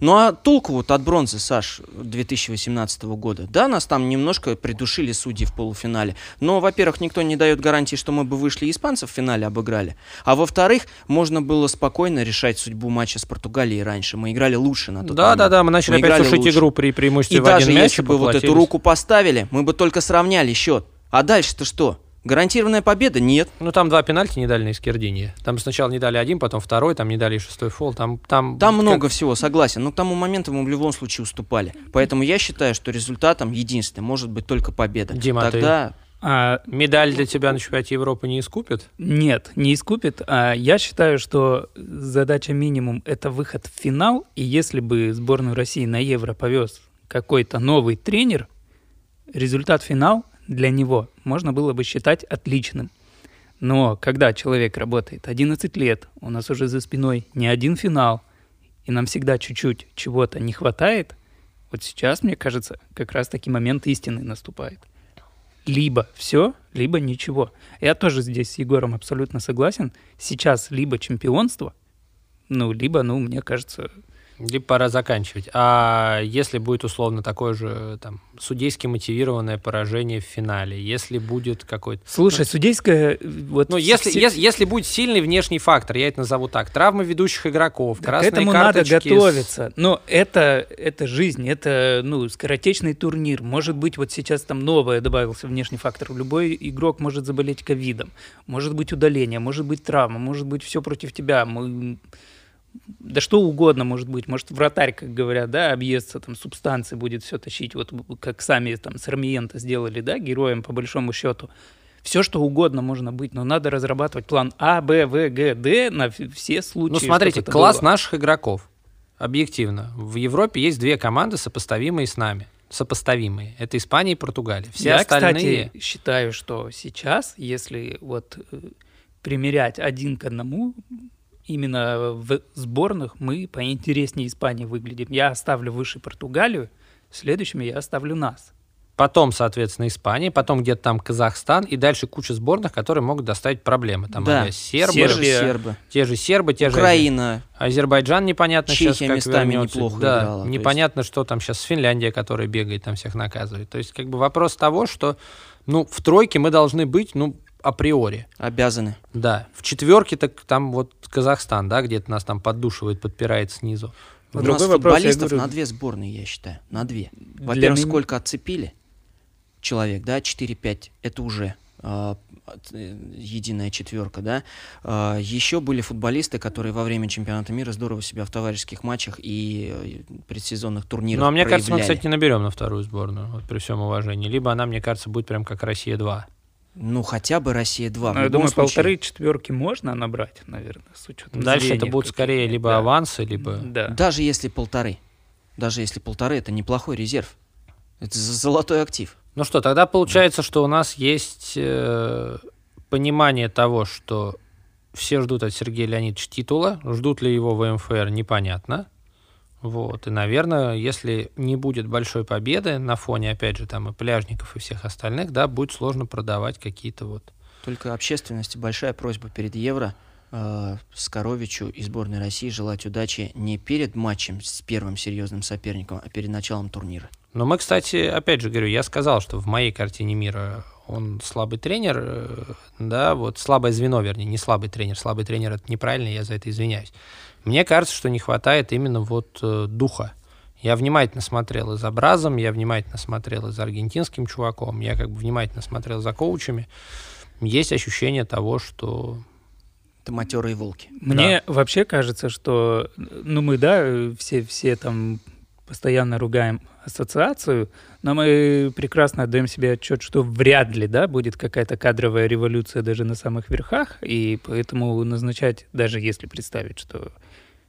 Ну а толку вот от бронзы, Саш, две тысячи восемнадцатого года. Да, нас там немножко придушили судьи в полуфинале. Но, во-первых, никто не дает гарантии, что мы бы вышли, испанцев в финале обыграли. А во-вторых, можно было спокойно решать судьбу матча с Португалией раньше. Мы играли лучше на тот да, момент. Да-да-да, мы начали мы опять сушить лучше. Игру при преимуществе и в один мяч. И даже если бы вот эту руку поставили, мы бы только сравняли счет. А дальше-то что? Гарантированная победа? Нет. Ну, там два пенальти не дали на Эскердинье. Там сначала не дали один, потом второй, там не дали и шестой фол. Там, там... там как... много всего, согласен. Но к тому моменту мы в любом случае уступали. Поэтому я считаю, что результатом единственным может быть только победа. Дима, тогда... ты... а... медаль для тебя на чемпионате Европы не искупит? Нет, не искупит. А я считаю, что задача минимум — это выход в финал. И если бы сборную России на Евро повез какой-то новый тренер, результат финал... для него можно было бы считать отличным. Но когда человек работает одиннадцать лет, у нас уже за спиной не один финал, и нам всегда чуть-чуть чего-то не хватает, вот сейчас, мне кажется, как раз таки момент истины наступает. Либо все, либо ничего. Я тоже здесь с Егором абсолютно согласен. Сейчас либо чемпионство, ну, либо, ну, мне кажется, Либо пора заканчивать. А если будет условно такое же там судейски мотивированное поражение в финале, если будет какой-то... Слушай, ну, судейское... Вот ну, если, все... если, если будет сильный внешний фактор, я это назову так, травмы ведущих игроков, да, красные к этому карточки... надо готовиться. Но это, это жизнь, это ну, скоротечный турнир. Может быть, вот сейчас там новое добавился внешний фактор. Любой игрок может заболеть ковидом, может быть удаление, может быть травма, может быть все против тебя. Мы... Да что угодно может быть. Может, вратарь, как говорят, да, объестся, там, субстанции будет все тащить, вот как сами там Сармиенто сделали, да, героем, по большому счету. Все, что угодно можно быть, но надо разрабатывать план А, Б, В, Г, Д на все случаи. Ну, смотрите, класс было. Наших игроков, объективно. В Европе есть две команды, сопоставимые с нами. Сопоставимые. Это Испания и Португалия. Все Я, остальные... кстати, считаю, что сейчас, если вот примерять один к одному... Именно в сборных мы поинтереснее Испании выглядим. Я оставлю выше Португалию, следующими я оставлю нас. Потом, соответственно, Испания, потом где-то там Казахстан, и дальше куча сборных, которые могут доставить проблемы. Там да. сербы, те же сербы, те же сербы, те Украина, же... Азербайджан непонятно Чехия сейчас, как местами вернется. Неплохо да, играла, непонятно, есть... что там сейчас Финляндия, которая бегает, там всех наказывает. То есть как бы вопрос того, что ну, в тройке мы должны быть... ну априори. Обязаны. Да. В четверке так там вот Казахстан, да, где-то нас там поддушивает, подпирает снизу. У нас вопрос, футболистов говорю... на две сборные, я считаю. На две. Во-первых, меня... сколько отцепили человек, да, четыре-пять, это уже э, единая четверка, да. Э, еще были футболисты, которые во время чемпионата мира здорово себя в товарищеских матчах и предсезонных турнирах проявляли. Ну, а мне проявляли. Кажется, мы, кстати, не наберем на вторую сборную, вот при всем уважении. Либо она, мне кажется, будет прям как «Россия-два». Ну, хотя бы «Россия-два». Ну, я думаю, случае... полторы четверки можно набрать, наверное, с учетом... Дальше это будут скорее либо да. авансы, либо... Да. Даже если полторы. Даже если полторы, это неплохой резерв. Это золотой актив. Ну что, тогда получается, да. что у нас есть э, понимание того, что все ждут от Сергея Леонидовича титула. Ждут ли его в МФР, непонятно. Вот. И, наверное, если не будет большой победы на фоне, опять же, там и пляжников, и всех остальных, да, будет сложно продавать какие-то вот... Только общественности большая просьба перед Евро э, Скоровичу и сборной России желать удачи не перед матчем с первым серьезным соперником, а перед началом турнира. Но мы, кстати, опять же говорю, я сказал, что в моей картине мира он слабый тренер, э, да, вот слабое звено, вернее, не слабый тренер. Слабый тренер — это неправильно, я за это извиняюсь. Мне кажется, что не хватает именно вот э, духа. Я внимательно смотрел и за Бразом, я внимательно смотрел и за аргентинским чуваком, я как бы внимательно смотрел за коучами. Есть ощущение того, что... Это матерые волки. Мне да. вообще кажется, что... Ну мы, да, все, все там постоянно ругаем ассоциацию, но мы прекрасно отдаем себе отчет, что вряд ли, да, будет какая-то кадровая революция даже на самых верхах, и поэтому назначать, даже если представить, что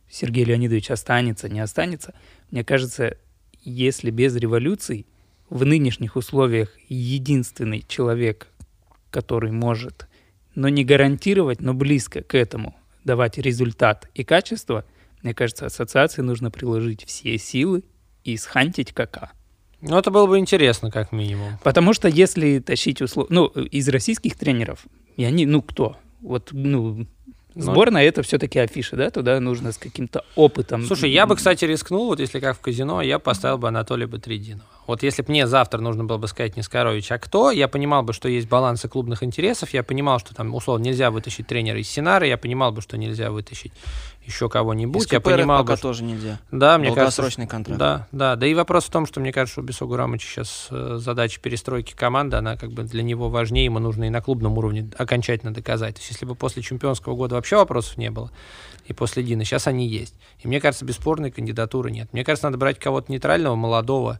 Сергей Леонидович останется, не останется, мне кажется, если без революций в нынешних условиях единственный человек, который может, но не гарантировать, но близко к этому давать результат и качество, мне кажется, ассоциации нужно приложить все силы и схантить кака. Ну, это было бы интересно, как минимум. Потому что если тащить условно... Ну, из российских тренеров, и они, ну, кто? Вот, ну, сборная — это все-таки афиша, да? Туда нужно с каким-то опытом... Слушай, я бы, кстати, рискнул, вот если как в казино, я поставил бы Анатолия Батридинова. Вот если бы мне завтра нужно было бы сказать не Скорович, а кто, я понимал бы, что есть балансы клубных интересов, я понимал, что там, условно, нельзя вытащить тренера из Синары, я понимал бы, что нельзя вытащить... еще кого-нибудь. Я понимал, пока бы, тоже что... нельзя. Да, мне долгосрочный кажется, контракт. Да, да. Да и вопрос в том, что, мне кажется, у Бисогу Рамыча сейчас э, задача перестройки команды, она как бы для него важнее, ему нужно и на клубном уровне окончательно доказать. То есть если бы после чемпионского года вообще вопросов не было, и после Дины, сейчас они есть. И мне кажется, бесспорной кандидатуры нет. Мне кажется, надо брать кого-то нейтрального, молодого,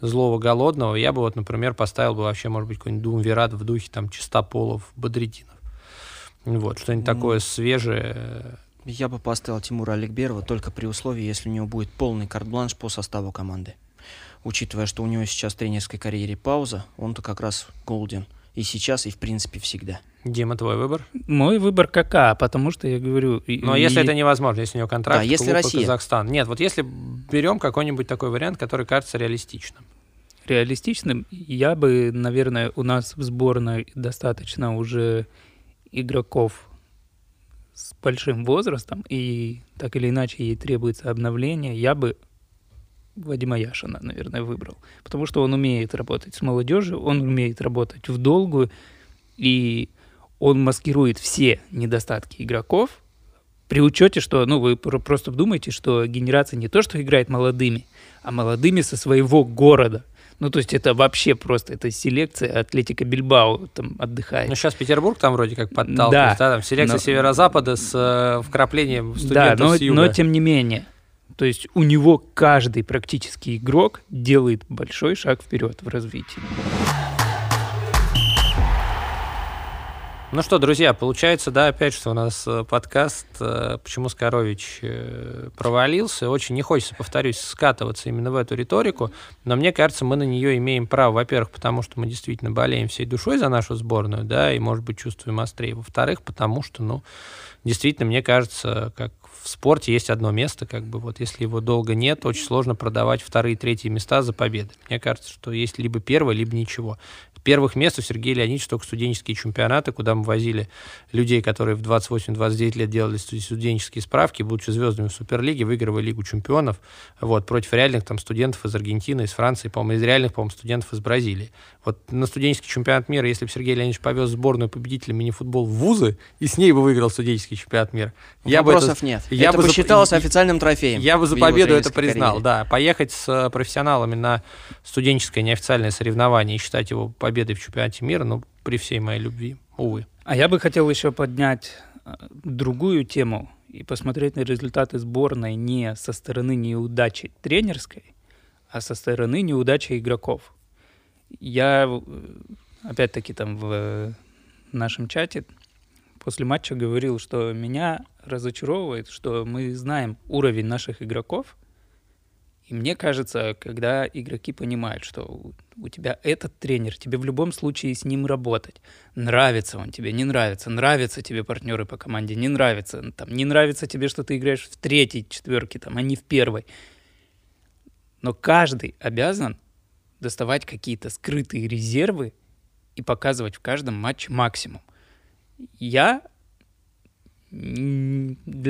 злого, голодного. Я бы вот, например, поставил бы вообще, может быть, какой-нибудь Думвират в духе там Чистополов, Бодридинов. Вот, что-нибудь mm. такое свежее... Я бы поставил Тимура Аликберова только при условии, если у него будет полный карт-бланш по составу команды. Учитывая, что у него сейчас в тренерской карьере пауза, он-то как раз голден. И сейчас, и в принципе всегда. Дима, твой выбор? Мой выбор кака, потому что я говорю... Но и... если это невозможно, если у него контракт, да, если Россия. Казахстан. Нет, вот если берем какой-нибудь такой вариант, который кажется реалистичным. Реалистичным? Я бы, наверное, у нас в сборной достаточно уже игроков с большим возрастом, и так или иначе ей требуется обновление, я бы Вадима Яшина, наверное, выбрал. Потому что он умеет работать с молодежью, он умеет работать в долгую, и он маскирует все недостатки игроков, при учете, что, ну, вы просто думаете, что генерация не то, что играет молодыми, а молодыми со своего города. Ну, то есть это вообще просто, это селекция, Атлетико Бильбао там отдыхает. Ну, сейчас Петербург там вроде как подталкивает, да, да там селекция но... северо-запада с э, вкраплением студентов да, но, с юга. Но тем не менее, то есть у него каждый практически игрок делает большой шаг вперед в развитии. Ну что, друзья, получается, да, опять, что у нас подкаст «Почему Скорович провалился». Очень не хочется, повторюсь, скатываться именно в эту риторику, но мне кажется, мы на нее имеем право, во-первых, потому что мы действительно болеем всей душой за нашу сборную, да, и, может быть, чувствуем острее. Во-вторых, потому что, ну, действительно, мне кажется, как в спорте есть одно место, как бы вот если его долго нет, очень сложно продавать вторые, третьи места за победы. Мне кажется, что есть либо первое, либо ничего. Первых мест у Сергея Леонидовича только студенческие чемпионаты, куда мы возили людей, которые в двадцать восемь - двадцать девять лет делали студенческие справки, будучи звездами в Суперлиге, выигрывая Лигу чемпионов вот, против реальных там, студентов из Аргентины, из Франции, по-моему, из реальных по-моему, студентов из Бразилии. Вот на студенческий чемпионат мира, если бы Сергей Леонидович повез сборную победителя мини-футбол в вузы, и с ней бы выиграл студенческий чемпионат мира. Я Вопросов бы это, нет. Я это бы считалось за... официальным трофеем. Я бы за победу это признал. Карьере. Да, поехать с профессионалами на студенческое неофициальное соревнование и считать его победителем победы в чемпионате мира, но при всей моей любви, увы. А я бы хотел еще поднять другую тему и посмотреть на результаты сборной не со стороны неудачи тренерской, а со стороны неудачи игроков. Я, опять-таки, там в нашем чате после матча говорил, что меня разочаровывает, что мы знаем уровень наших игроков, и мне кажется, когда игроки понимают, что у тебя этот тренер, тебе в любом случае с ним работать. Нравится он тебе, не нравится. Нравятся тебе партнеры по команде, не нравится. Там, не нравится тебе, что ты играешь в третьей четверке, там, а не в первой. Но каждый обязан доставать какие-то скрытые резервы и показывать в каждом матче максимум. Я... Для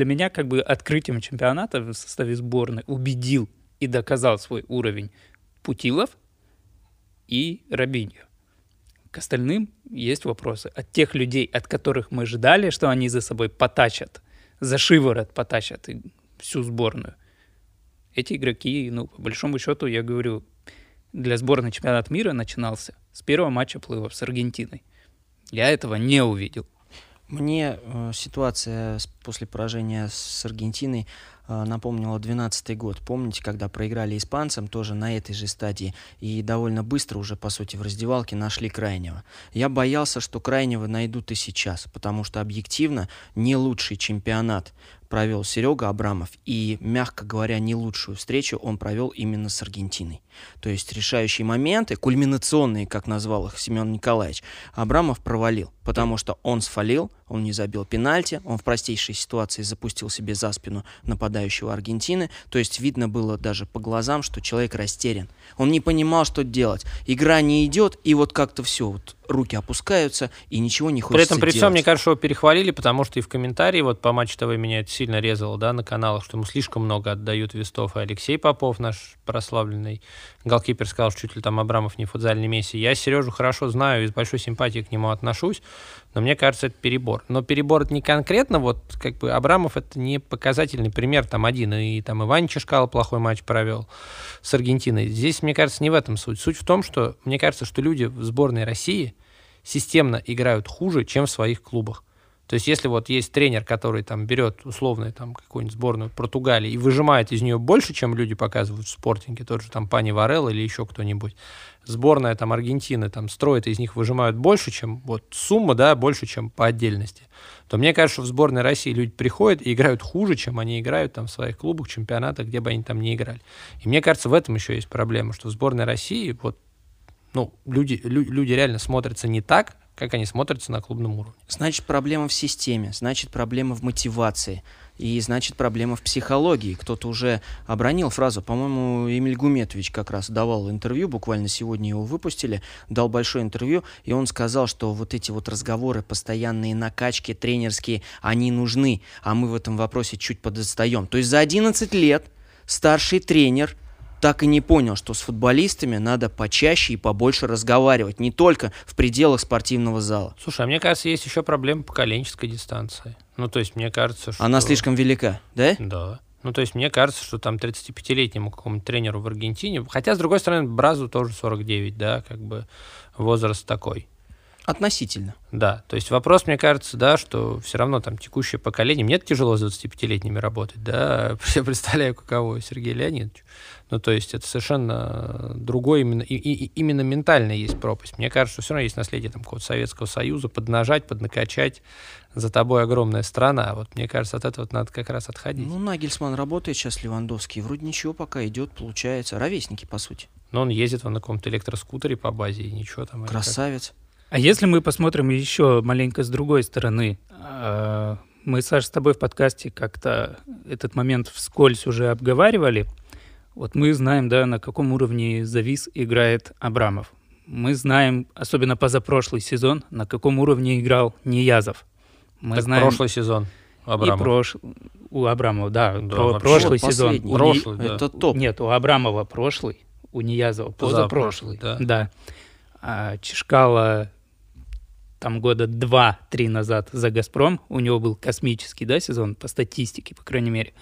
меня как бы открытием чемпионата в составе сборной убедил и доказал свой уровень Путилов и Робиньо. К остальным есть вопросы. От тех людей, от которых мы ждали, что они за собой потащат, за шиворот потащат всю сборную. Эти игроки, ну, по большому счету, я говорю, для сборной чемпионат мира начинался с первого матча плей-офф с Аргентиной. Я этого не увидел. Мне э, ситуация после поражения с Аргентиной э, напомнила двенадцатый год. Помните, когда проиграли испанцам, тоже на этой же стадии, и довольно быстро уже, по сути, в раздевалке нашли крайнего. Я боялся, что крайнего найдут и сейчас, потому что объективно не лучший чемпионат провел Серега Абрамов, и, мягко говоря, не лучшую встречу он провел именно с Аргентиной. То есть решающие моменты, кульминационные, как назвал их Семен Николаевич, Абрамов провалил, потому что он сфалил, он не забил пенальти, он в простейшей ситуации запустил себе за спину нападающего Аргентины, то есть видно было даже по глазам, что человек растерян. Он не понимал, что делать. Игра не идет, и вот как-то все, вот руки опускаются, и ничего не хочется делать. При этом, при всем, мне кажется, его перехвалили, потому что и в комментарии, вот по Матч ТВ меня это сильно резало, да, на каналах, что ему слишком много отдают вестов. И Алексей Попов, наш прославленный голкипер, сказал, что чуть ли там Абрамов не футзальный Месси. Я Сережу хорошо знаю и с большой симпатией к нему отношусь, но мне кажется, это перебор. Но перебор это не конкретно, вот, как бы, Абрамов это не показательный пример, там, один, и там Иван Чешкало плохой матч провел с Аргентиной. Здесь, мне кажется, не в этом суть. Суть в том, что, мне кажется, что люди в сборной России системно играют хуже, чем в своих клубах. То есть, если вот есть тренер, который там берет условно там какую-нибудь сборную Португалии и выжимает из нее больше, чем люди показывают в Спортинге, тот же там Пани Варелло или еще кто-нибудь, сборная там Аргентины там строит, из них выжимают больше, чем вот сумма, да, больше, чем по отдельности, то мне кажется, что в сборной России люди приходят и играют хуже, чем они играют там в своих клубах, чемпионатах, где бы они там ни играли. И мне кажется, в этом еще есть проблема, что в сборной России вот ну, люди, лю- люди реально смотрятся не так, как они смотрятся на клубном уровне. Значит, проблема в системе, значит, проблема в мотивации. и, значит, проблема в психологии. Кто-то уже обронил фразу, по-моему, Эмиль Гуметович как раз давал интервью, буквально сегодня его выпустили, дал большое интервью, и он сказал, что вот эти вот разговоры, постоянные накачки тренерские, они нужны, а мы в этом вопросе чуть подостаем. То есть за одиннадцать лет старший тренер так и не понял, что с футболистами надо почаще и побольше разговаривать, не только в пределах спортивного зала. Слушай, а мне кажется, есть еще проблема поколенческой дистанции. Ну, то есть, мне кажется, что... Она слишком велика, да? Да. Ну, то есть, мне кажется, что там тридцатипятилетнему какому-то тренеру в Аргентине... Хотя, с другой стороны, Бразу тоже сорок девять, да, как бы возраст такой. Относительно. Да, то есть вопрос, мне кажется, да, что все равно там текущее поколение... Мне тяжело с двадцатипятилетними работать, да, я представляю, каково Сергею Леонидовичу. Ну, то есть это совершенно другой, именно, и, и, именно ментальная есть пропасть. Мне кажется, что все равно есть наследие там какого-то Советского Союза, поднажать, поднакачать, за тобой огромная страна. Вот мне кажется, от этого надо как раз отходить. Ну, Нагельсман работает сейчас, Левандовский, вроде ничего пока идет, получается. Ровесники, по сути. Но он ездит на каком-то электроскутере по базе, и ничего там. Красавец. А если мы посмотрим еще маленько с другой стороны, мы, Саш, с тобой в подкасте как-то этот момент вскользь уже обговаривали. Вот мы знаем, да, на каком уровне завис играет Абрамов. Мы знаем, особенно позапрошлый сезон, на каком уровне играл Ниязов. Мы так знаем... прошлый сезон Абрамов. И прош... У Абрамова, да, да про... прошлый вот сезон. У... Прошлый, да. Это топ. Нет, у Абрамова прошлый, у Ниязова позапрошлый. Да. да. А Чешкала... там года два-три назад за «Газпром», у него был космический, да, сезон, по статистике, по крайней мере.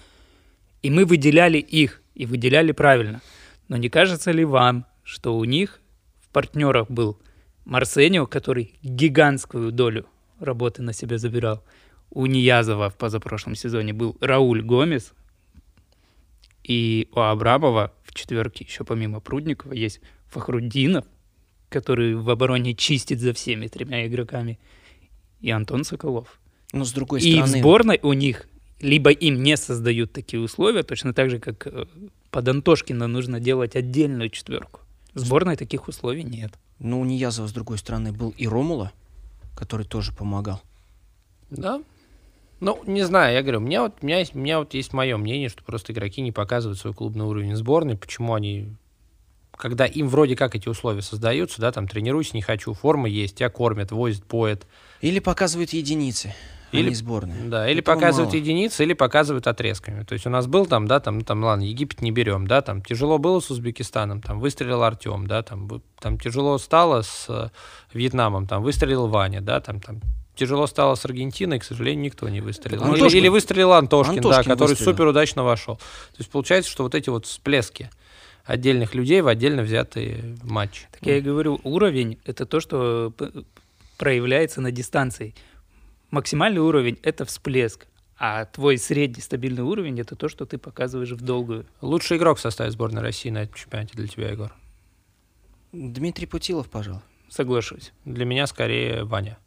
И мы выделяли их, и выделяли правильно. Но не кажется ли вам, что у них в партнерах был Марсенио, который гигантскую долю работы на себя забирал? У Ниязова в позапрошлом сезоне был Рауль Гомес, и у Абрамова в четверке еще помимо Прудникова есть Фахруддинов, который в обороне чистит за всеми тремя игроками, и Антон Соколов. Но с другой и стороны... И в сборной у них либо им не создают такие условия, точно так же, как под Антошкина нужно делать отдельную четверку. В сборной таких условий нет. Ну, у Ниязова, с другой стороны, был и Ромула, который тоже помогал. Да. Ну, не знаю, я говорю, у меня вот, у меня есть, у меня вот есть мое мнение, что просто игроки не показывают свой клубный уровень сборной. Почему они... Когда им вроде как эти условия создаются, да, там тренируюсь, не хочу, форма есть, тебя кормят, возят, поят. Или показывают единицы, или, а не сборные. Да, или этого показывают мало. Единицы, или показывают отрезками. То есть у нас был там, да, там, там, ладно, Египет не берем, да, там тяжело было с Узбекистаном, там выстрелил Артем, да, там, там тяжело стало с Вьетнамом, там выстрелил Ваня, да, там, там. Тяжело стало с Аргентиной, к сожалению, никто не выстрелил. Антошкин. Или, или выстрелил Антошкин, Антошкин да, который выстрелил. Суперудачно вошел. То есть получается, что вот эти вот всплески отдельных людей в отдельно взятые матчи. Так я и говорю, уровень — это то, что проявляется на дистанции. Максимальный уровень — это всплеск, а твой средний стабильный уровень — это то, что ты показываешь в долгую. Лучший игрок в составе сборной России на этом чемпионате для тебя, Егор? Дмитрий Путилов, пожалуй. Соглашусь. Для меня скорее Ваня.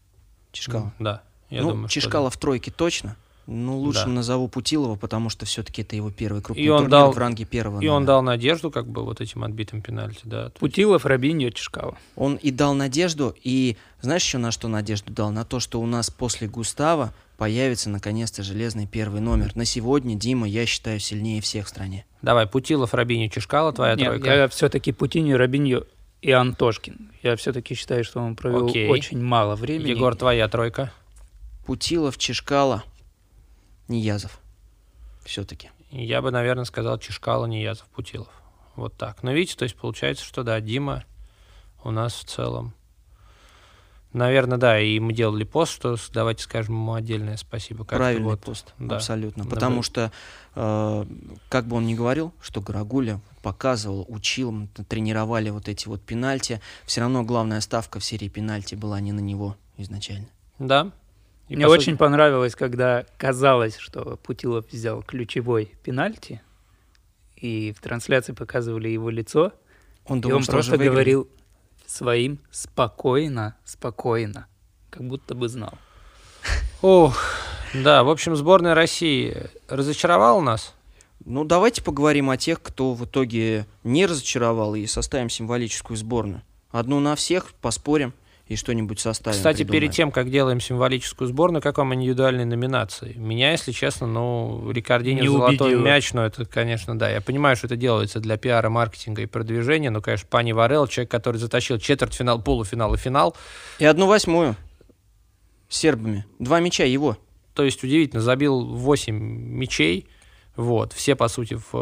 Чешкала? Ну, да. Я ну, думаю, Чешкала что... в тройке точно. Ну, лучше да. назову Путилова, потому что все-таки это его первый крупный турнир дал, в ранге первого. И номера. Он дал надежду как бы вот этим отбитым пенальти. Да, Путилов, Рабиньо, Чешкала. Он и дал надежду, и знаешь еще на что надежду дал? На то, что у нас после Густава появится наконец-то железный первый номер. На сегодня Дима, я считаю, сильнее всех в стране. Давай, Путилов, Рабиньо, Чешкала, твоя Нет, тройка. Я все-таки Путиньо, Рабиньо и Антошкин. Я все-таки считаю, что он провел Окей. очень мало времени. Егор, твоя тройка. Путилов, Чешкала. Ниязов все-таки. Я бы, наверное, сказал Чешкала, Ниязов, Путилов. Вот так. Но видите, то есть получается, что да, Дима у нас в целом. Наверное, да, и мы делали пост, что давайте скажем ему отдельное спасибо. Как Правильный вот, пост, да. абсолютно. Потому да. что, э, как бы он ни говорил, что Горогуля показывал, учил, тренировали вот эти вот пенальти, все равно главная ставка в серии пенальти была не на него изначально. Да. И Мне по сути... очень понравилось, когда казалось, что Путилов взял ключевой пенальти, и в трансляции показывали его лицо, он думал, и он просто говорил своим спокойно, спокойно, как будто бы знал. Ох, да, в общем, сборная России разочаровала нас. Ну, давайте поговорим о тех, кто в итоге не разочаровал, и составим символическую сборную. Одну на всех, поспорим. и что-нибудь составим. Кстати, придумаем. Перед тем, как делаем символическую сборную, как вам индивидуальные номинации? Меня, если честно, ну, Рикардини золотой мяч, ну, это, конечно, да. Я понимаю, что это делается для пиара, маркетинга и продвижения, но, конечно, Пани Варелло, человек, который затащил четвертьфинал, полуфинал и финал. И одну восьмую с сербами. Два мяча его. То есть, удивительно, забил восемь мячей. Вот, все, по сути... В,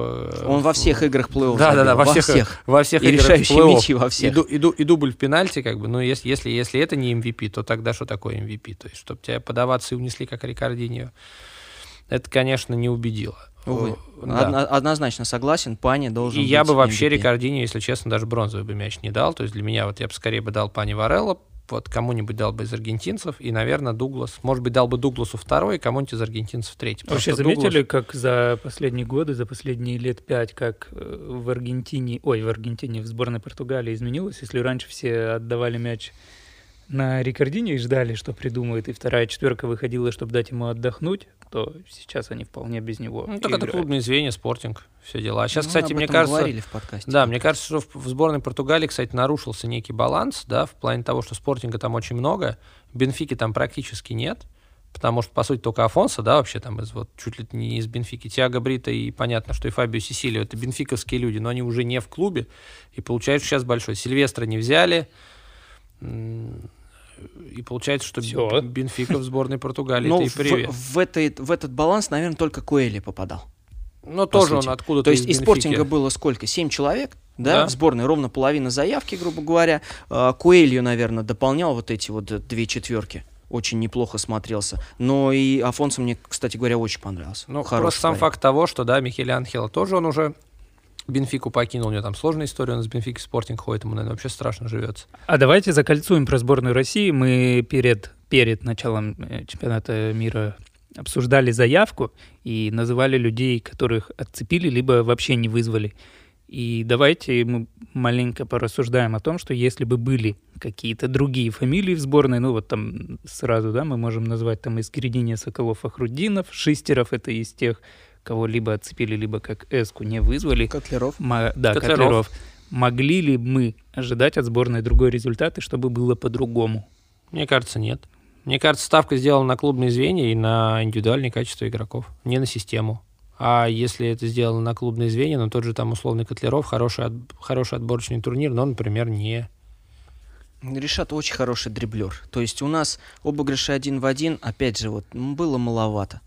Он в... во всех играх плей-офф. Да-да-да, во, во всех, всех. Во всех и играх решающие мячи во всех. И, и, и дубль в пенальти, как бы, ну, если, если, если это не эм ви пи, то тогда что такое эм ви пи? То есть, чтобы тебя подаваться и унесли, как Рикардиньо, это, конечно, не убедило. Увы. Да. Однозначно согласен, Пани должен и быть. И я бы вообще эм ви пи. Рикардиньо, если честно, даже бронзовый бы мяч не дал. То есть, для меня, вот я бы скорее бы дал Пани Варелло, вот кому-нибудь дал бы из аргентинцев, и, наверное, Дуглас. Может быть, дал бы Дугласу второй, и кому-нибудь из аргентинцев третий. Вообще заметили, Дуглас... как за последние годы, за последние лет пять, как в Аргентине, ой, в Аргентине, в сборной Португалии изменилось? Если раньше все отдавали мяч на Рикардиньо и ждали, что придумает, и вторая четверка выходила, чтобы дать ему отдохнуть, то сейчас они вполне без него. Ну, так это клубные звенья, Спортинг, все дела. А сейчас, ну, кстати, мне кажется, в подкасте, да, мне кажется, что в, в сборной Португалии, кстати, нарушился некий баланс, да, в плане того, что Спортинга там очень много, Бенфики там практически нет, потому что, по сути, только Афонса, да, вообще там из, вот, чуть ли не из Бенфики, Тиаго Брита и, понятно, что и Фабио Сесилио, это бенфиковские люди, но они уже не в клубе, и получается сейчас большой. Сильвестра не взяли, и получается, что Все. Бенфика в сборной Португалии. Но это и привет. В, в, этой, в этот баланс, наверное, только Коэли попадал. Но по тоже сути. Он откуда-то. То есть из Спортинга было сколько? Семь человек, да? Да, в сборной ровно половина заявки, грубо говоря. Коэлью, наверное, дополнял вот эти вот две четверки. Очень неплохо смотрелся. Но и Афонсо мне, кстати говоря, очень понравился. Ну, просто парень. Сам факт того, что, да, Михеле Анхело тоже, он уже Бенфику покинул, у него там сложная история, он с Бенфики Спортинг ходит, ему, наверное, вообще страшно живется. А давайте закольцуем про сборную России. Мы перед, перед началом чемпионата мира обсуждали заявку и называли людей, которых отцепили, либо вообще не вызвали. И давайте мы маленько порассуждаем о том, что если бы были какие-то другие фамилии в сборной, ну вот там сразу, да, мы можем назвать там Эскердинье, Соколов, Ахрудинов, Шистеров, это из тех, кого либо отцепили, либо как эску не вызвали. Котлеров. Ма- да, Котлеров. Котлеров. Могли ли мы ожидать от сборной другой результат, и чтобы было по-другому? Мне кажется, нет. Мне кажется, ставка сделана на клубные звенья и на индивидуальные качества игроков, не на систему. А если это сделано на клубные звенья, но тот же там условный Котлеров, хороший, от... хороший отборочный турнир, но, например, не... Решат очень хороший дриблер. То есть у нас обыгрыши один в один, опять же, вот, было маловато.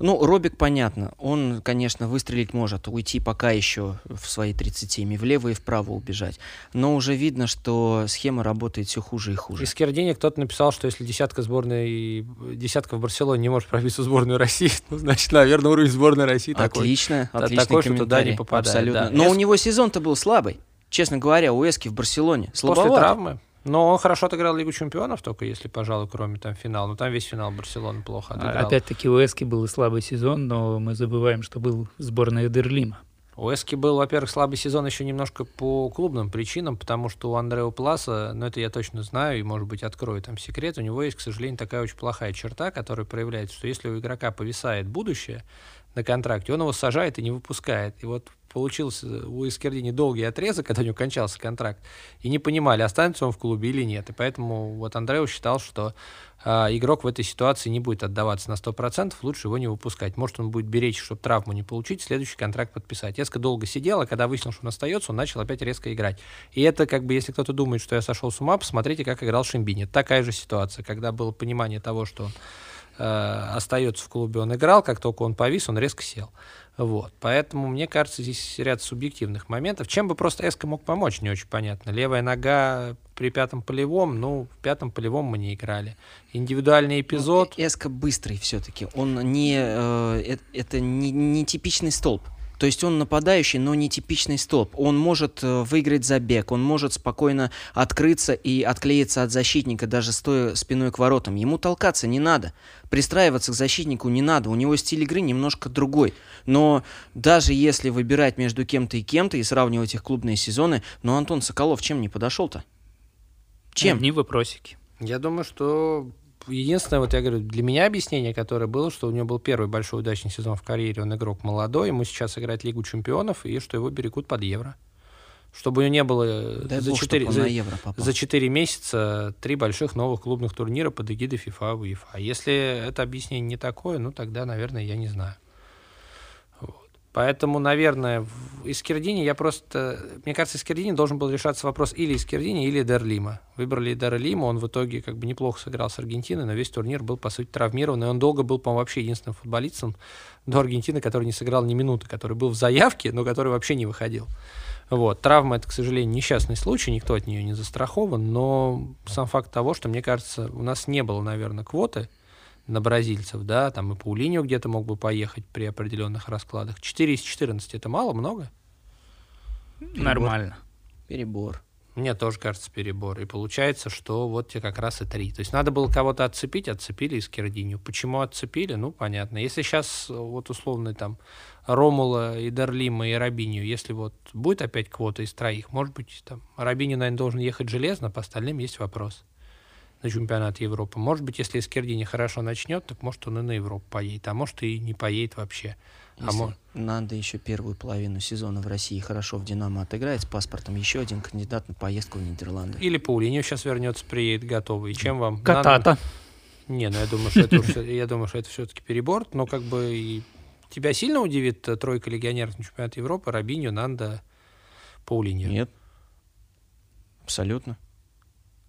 Ну, Робик, понятно, он, конечно, выстрелить может, уйти пока еще в свои тридцать семь, и влево и вправо убежать. Но уже видно, что схема работает все хуже и хуже. Из Кердини кто-то написал, что если десятка сборной, десятка в Барселоне не может пробиться в сборную России, ну, значит, наверное, уровень сборной России такой. Отлично, отличный такой, что туда не попадает. Абсолютно. Да. Но Эск... у него сезон-то был слабый, честно говоря, у Эски в Барселоне. Слабовато. После травмы. Но он хорошо отыграл Лигу чемпионов только, если, пожалуй, кроме там финала. Но там весь финал Барселона плохо отыграл. Опять-таки у Эски был слабый сезон, но мы забываем, что был сборная Дерлима. У Эски был, во-первых, слабый сезон еще немножко по клубным причинам, потому что у Андрео Пласа, ну это я точно знаю и, может быть, открою там секрет, у него есть, к сожалению, такая очень плохая черта, которая проявляется, что если у игрока повисает будущее на контракте, он его сажает и не выпускает. И вот получился у Эскердинье долгий отрезок, когда у него кончался контракт, и не понимали, останется он в клубе или нет. И поэтому вот Андрео считал, что э, игрок в этой ситуации не будет отдаваться на сто процентов, лучше его не выпускать. Может, он будет беречь, чтобы травму не получить, следующий контракт подписать. Эска долго сидела, когда выяснил, что он остается, он начал опять резко играть. И это как бы, если кто-то думает, что я сошел с ума, посмотрите, как играл Шимбини. Такая же ситуация, когда было понимание того, что он э, остается в клубе, он играл, как только он повис, он резко сел. Вот. Поэтому, мне кажется, здесь ряд субъективных моментов. Чем бы просто Эска мог помочь, не очень понятно. Левая нога при пятом полевом, ну, в пятом полевом мы не играли. Индивидуальный эпизод. Ну, Эска быстрый все-таки. Он не... Э, это не, не типичный столб. То есть он нападающий, но не типичный столб. Он может выиграть забег, он может спокойно открыться и отклеиться от защитника, даже стоя спиной к воротам. Ему толкаться не надо, пристраиваться к защитнику не надо. У него стиль игры немножко другой. Но даже если выбирать между кем-то и кем-то и сравнивать их клубные сезоны, ну Антон Соколов чем не подошел-то? Чем? Одни вопросики. Я думаю, что... Единственное, вот я говорю, для меня объяснение, которое было, что у него был первый большой удачный сезон в карьере, он игрок молодой, ему сейчас играть Лигу чемпионов, и что его берегут под Евро. Чтобы у него не было Дай за, бог, четыре, за, за четыре месяца три больших новых клубных турнира под эгидой ФИФА, УЕФА. Если это объяснение не такое, ну тогда, наверное, я не знаю. Вот. Поэтому, наверное, в Эскердинье я просто... Мне кажется, Эскердинье должен был решаться вопрос или Эскердинье, или Дер-Лима. Выбрали Дер-Лима, он в итоге как бы неплохо сыграл с Аргентиной, но весь турнир был, по сути, травмирован. И он долго был, по-моему, вообще единственным футболистом до Аргентины, который не сыграл ни минуты, который был в заявке, но который вообще не выходил. Вот. Травма — это, к сожалению, несчастный случай, никто от нее не застрахован, но сам факт того, что, мне кажется, у нас не было, наверное, квоты на бразильцев, да, там и Паулиньо где-то мог бы поехать при определенных раскладах. четыре из четырнадцати — это мало, много? Перебор. Нормально. Перебор. Мне тоже кажется, перебор. И получается, что вот тебе как раз и три. То есть надо было кого-то отцепить, отцепили Эскердинью. Почему отцепили? Ну, понятно. Если сейчас вот условно там Ромула и Дер-Лима и Робинью, если вот будет опять квота из троих, может быть, там Робинью, наверное, должен ехать железно, по остальным есть вопрос на чемпионат Европы. Может быть, если Эскердинье хорошо начнет, так может он и на Европу поедет, а может и не поедет вообще. Если а может... надо еще первую половину сезона в России хорошо в «Динамо» отыграть с паспортом, еще один кандидат на поездку в Нидерланды. Или Паулиньо сейчас вернется, приедет готовый. Чем вам? Катата. Надо... Не, ну я думаю, что это, я думаю, что это все-таки перебор, но как бы и... тебя сильно удивит тройка легионеров на чемпионат Европы, Робиньо, Нанда, Паулиньо? Нет. Абсолютно.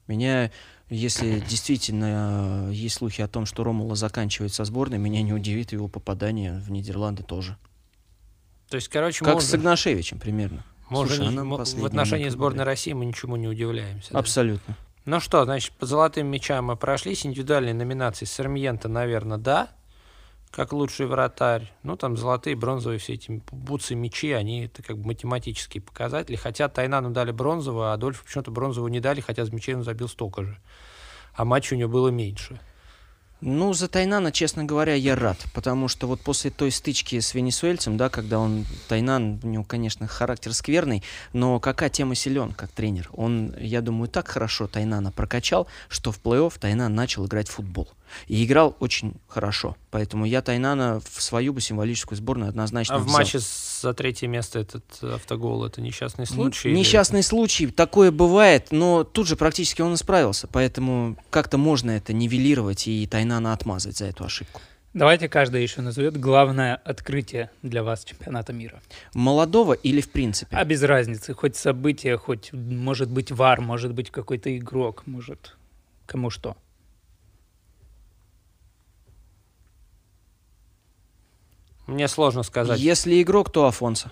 Меня... Если действительно есть слухи о том, что Ромула заканчивает со сборной, меня не удивит его попадание в Нидерланды тоже. То есть, короче, как можно... с Игнашевичем примерно. Можно... Слушай, она в отношении сборной России мы ничему не удивляемся. Абсолютно. Да? Ну что, значит, по золотым мячам мы прошлись. Индивидуальные номинации Сармьенто, наверное, да. Как лучший вратарь. Ну, там золотые, бронзовые все эти бутсы, мячи, они это как бы математические показатели. Хотя Тайнану дали бронзовую, а Адольфу почему-то бронзовую не дали, хотя с мячей он забил столько же. А матчей у него было меньше. Ну, за Тайнана, честно говоря, я рад. Потому что вот после той стычки с венесуэльцем, да, когда он... Тайнан, у него, конечно, характер скверный, но какая тема силен, как тренер. Он, я думаю, так хорошо Тайнана прокачал, что в плей-офф Тайнан начал играть в футбол. И играл очень хорошо. Поэтому я Тайнана в свою бы символическую сборную однозначно А взял. В матче за третье место этот автогол — это несчастный случай? Несчастный или... случай. Такое бывает, но тут же практически он исправился. Поэтому как-то можно это нивелировать и Тайнана отмазать за эту ошибку. Давайте каждый еще назовет главное открытие для вас чемпионата мира. Молодого или в принципе? А без разницы. Хоть событие, хоть может быть вар, может быть какой-то игрок, может кому что. Мне сложно сказать. Если игрок, то Афонса.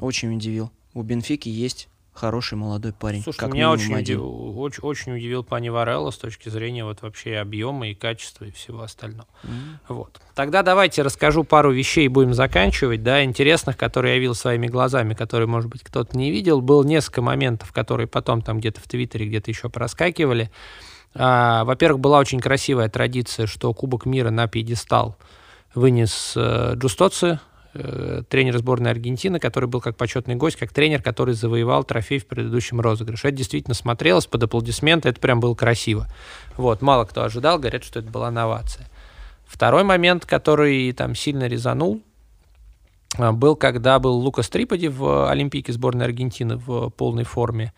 Очень удивил. У Бенфики есть хороший молодой парень. Слушай, как меня очень, удив... очень, очень удивил Пани Варелло с точки зрения вот вообще объема и качества и всего остального. Mm-hmm. Вот. Тогда давайте расскажу пару вещей и будем заканчивать. Да, интересных, которые я видел своими глазами, которые, может быть, кто-то не видел. Было несколько моментов, которые потом там где-то в Твиттере, где-то еще проскакивали. А, во-первых, была очень красивая традиция, что Кубок мира на пьедестал вынес Джустоци, тренер сборной Аргентины, который был как почетный гость, как тренер, который завоевал трофей в предыдущем розыгрыше. Это действительно смотрелось под аплодисменты, это прям было красиво. Вот, мало кто ожидал, говорят, что это была новация. Второй момент, который там сильно резанул, был, когда был Лукас Триподи в Олимпийке сборной Аргентины в полной форме.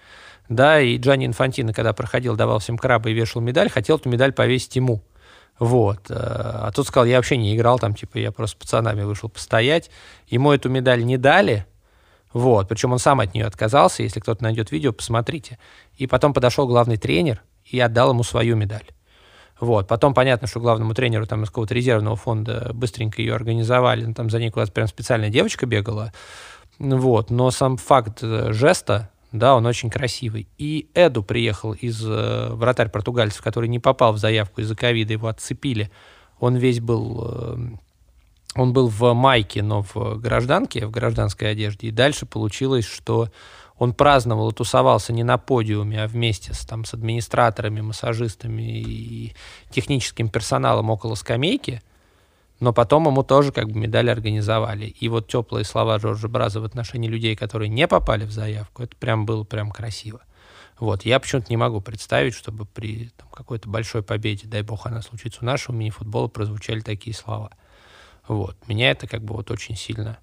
Да, и Джани Инфантино, когда проходил, давал всем краба и вешал медаль, хотел эту медаль повесить ему. Вот. А тот сказал, я вообще не играл, там, типа, я просто с пацанами вышел постоять. Ему эту медаль не дали. Вот. Причем он сам от нее отказался. Если кто-то найдет видео, посмотрите. И потом подошел главный тренер и отдал ему свою медаль. Вот. Потом понятно, что главному тренеру там из какого-то резервного фонда быстренько ее организовали. Ну, там за ней куда-то прям специальная девочка бегала. Вот. Но сам факт жеста, да, он очень красивый. И Эду приехал из э, вратарь португальцев, который не попал в заявку из-за ковида, его отцепили. Он весь был... Э, он был в майке, но в гражданке, в гражданской одежде. И дальше получилось, что он праздновал и тусовался не на подиуме, а вместе с, там, с администраторами, массажистами и техническим персоналом около скамейки. Но потом ему тоже как бы медаль организовали. И вот теплые слова Жоржа Браза в отношении людей, которые не попали в заявку, это прям было прям красиво. Вот. Я почему-то не могу представить, чтобы при там, какой-то большой победе, дай бог она случится у нашего мини-футбола, прозвучали такие слова. Вот. Меня это как бы вот очень сильно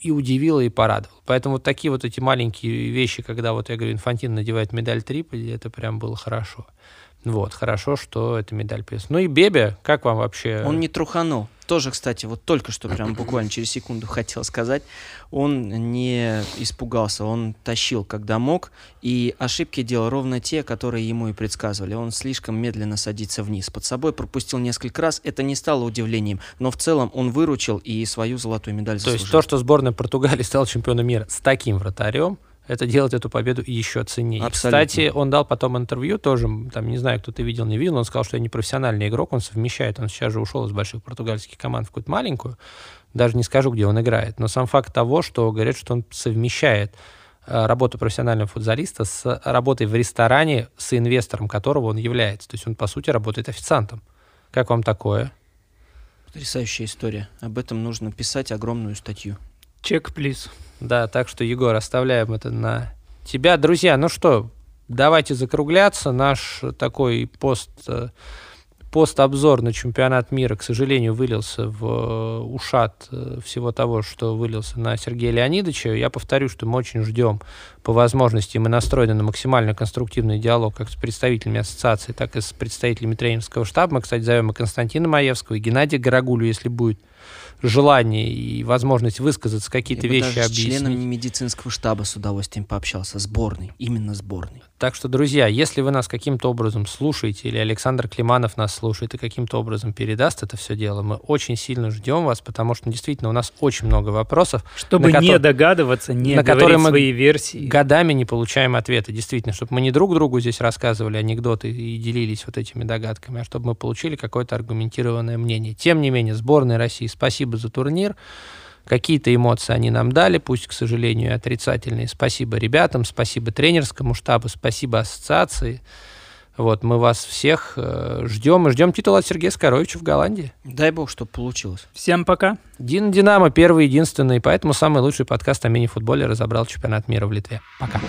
и удивило, и порадовало. Поэтому вот такие вот эти маленькие вещи, когда вот, я говорю, Инфантин надевает медаль Триполи, это прям было хорошо. Вот, хорошо, что эта медаль появилась. Ну и Бебе, как вам вообще? Он не труханул. Тоже, кстати, вот только что, прям буквально через секунду хотел сказать, он не испугался, он тащил, когда мог, и ошибки делал ровно те, которые ему и предсказывали. Он слишком медленно садится вниз. Под собой пропустил несколько раз, это не стало удивлением, но в целом он выручил и свою золотую медаль заслужил. То есть то, что сборная Португалии стала чемпионом мира с таким вратарем, это делает эту победу еще ценнее. Абсолютно. Кстати, он дал потом интервью тоже, там, не знаю, кто-то видел, не видел, он сказал, что я не профессиональный игрок, он совмещает, он сейчас же ушел из больших португальских команд в какую-то маленькую, даже не скажу, где он играет, но сам факт того, что говорит, что он совмещает работу профессионального футзалиста с работой в ресторане, с инвестором которого он является, то есть он, по сути, работает официантом. Как вам такое? Потрясающая история. Об этом нужно писать огромную статью. Чек, плиз. Да, так что, Егор, оставляем это на тебя. Друзья, ну что, давайте закругляться. Наш такой пост, постобзор на чемпионат мира, к сожалению, вылился в ушат всего того, что вылился на Сергея Леонидовича. Я повторю, что мы очень ждем по возможности. Мы настроены на максимально конструктивный диалог как с представителями ассоциации, так и с представителями тренерского штаба. Мы, кстати, зовем и Константина Маевского, и Геннадия Горогулю, если будет желание и возможность высказаться, какие-то вещи даже объяснить. Я с членами медицинского штаба с удовольствием пообщался, сборной, именно сборной. Так что, друзья, если вы нас каким-то образом слушаете, или Александр Климанов нас слушает и каким-то образом передаст это все дело, мы очень сильно ждем вас, потому что действительно у нас очень много вопросов. Чтобы не котор... догадываться, не на говорить мы свои версии. Годами не получаем ответы, действительно, чтобы мы не друг другу здесь рассказывали анекдоты и делились вот этими догадками, а чтобы мы получили какое-то аргументированное мнение. Тем не менее, сборная России, спасибо за турнир. Какие-то эмоции они нам дали, пусть, к сожалению, отрицательные. Спасибо ребятам, спасибо тренерскому штабу, спасибо ассоциации. Вот, мы вас всех э, ждем и ждем титула от Сергея Скоровича в Голландии. Дай бог, чтобы получилось. Всем пока. Дина Динамо первый, единственный, поэтому самый лучший подкаст о мини-футболе разобрал чемпионат мира в Литве. Пока.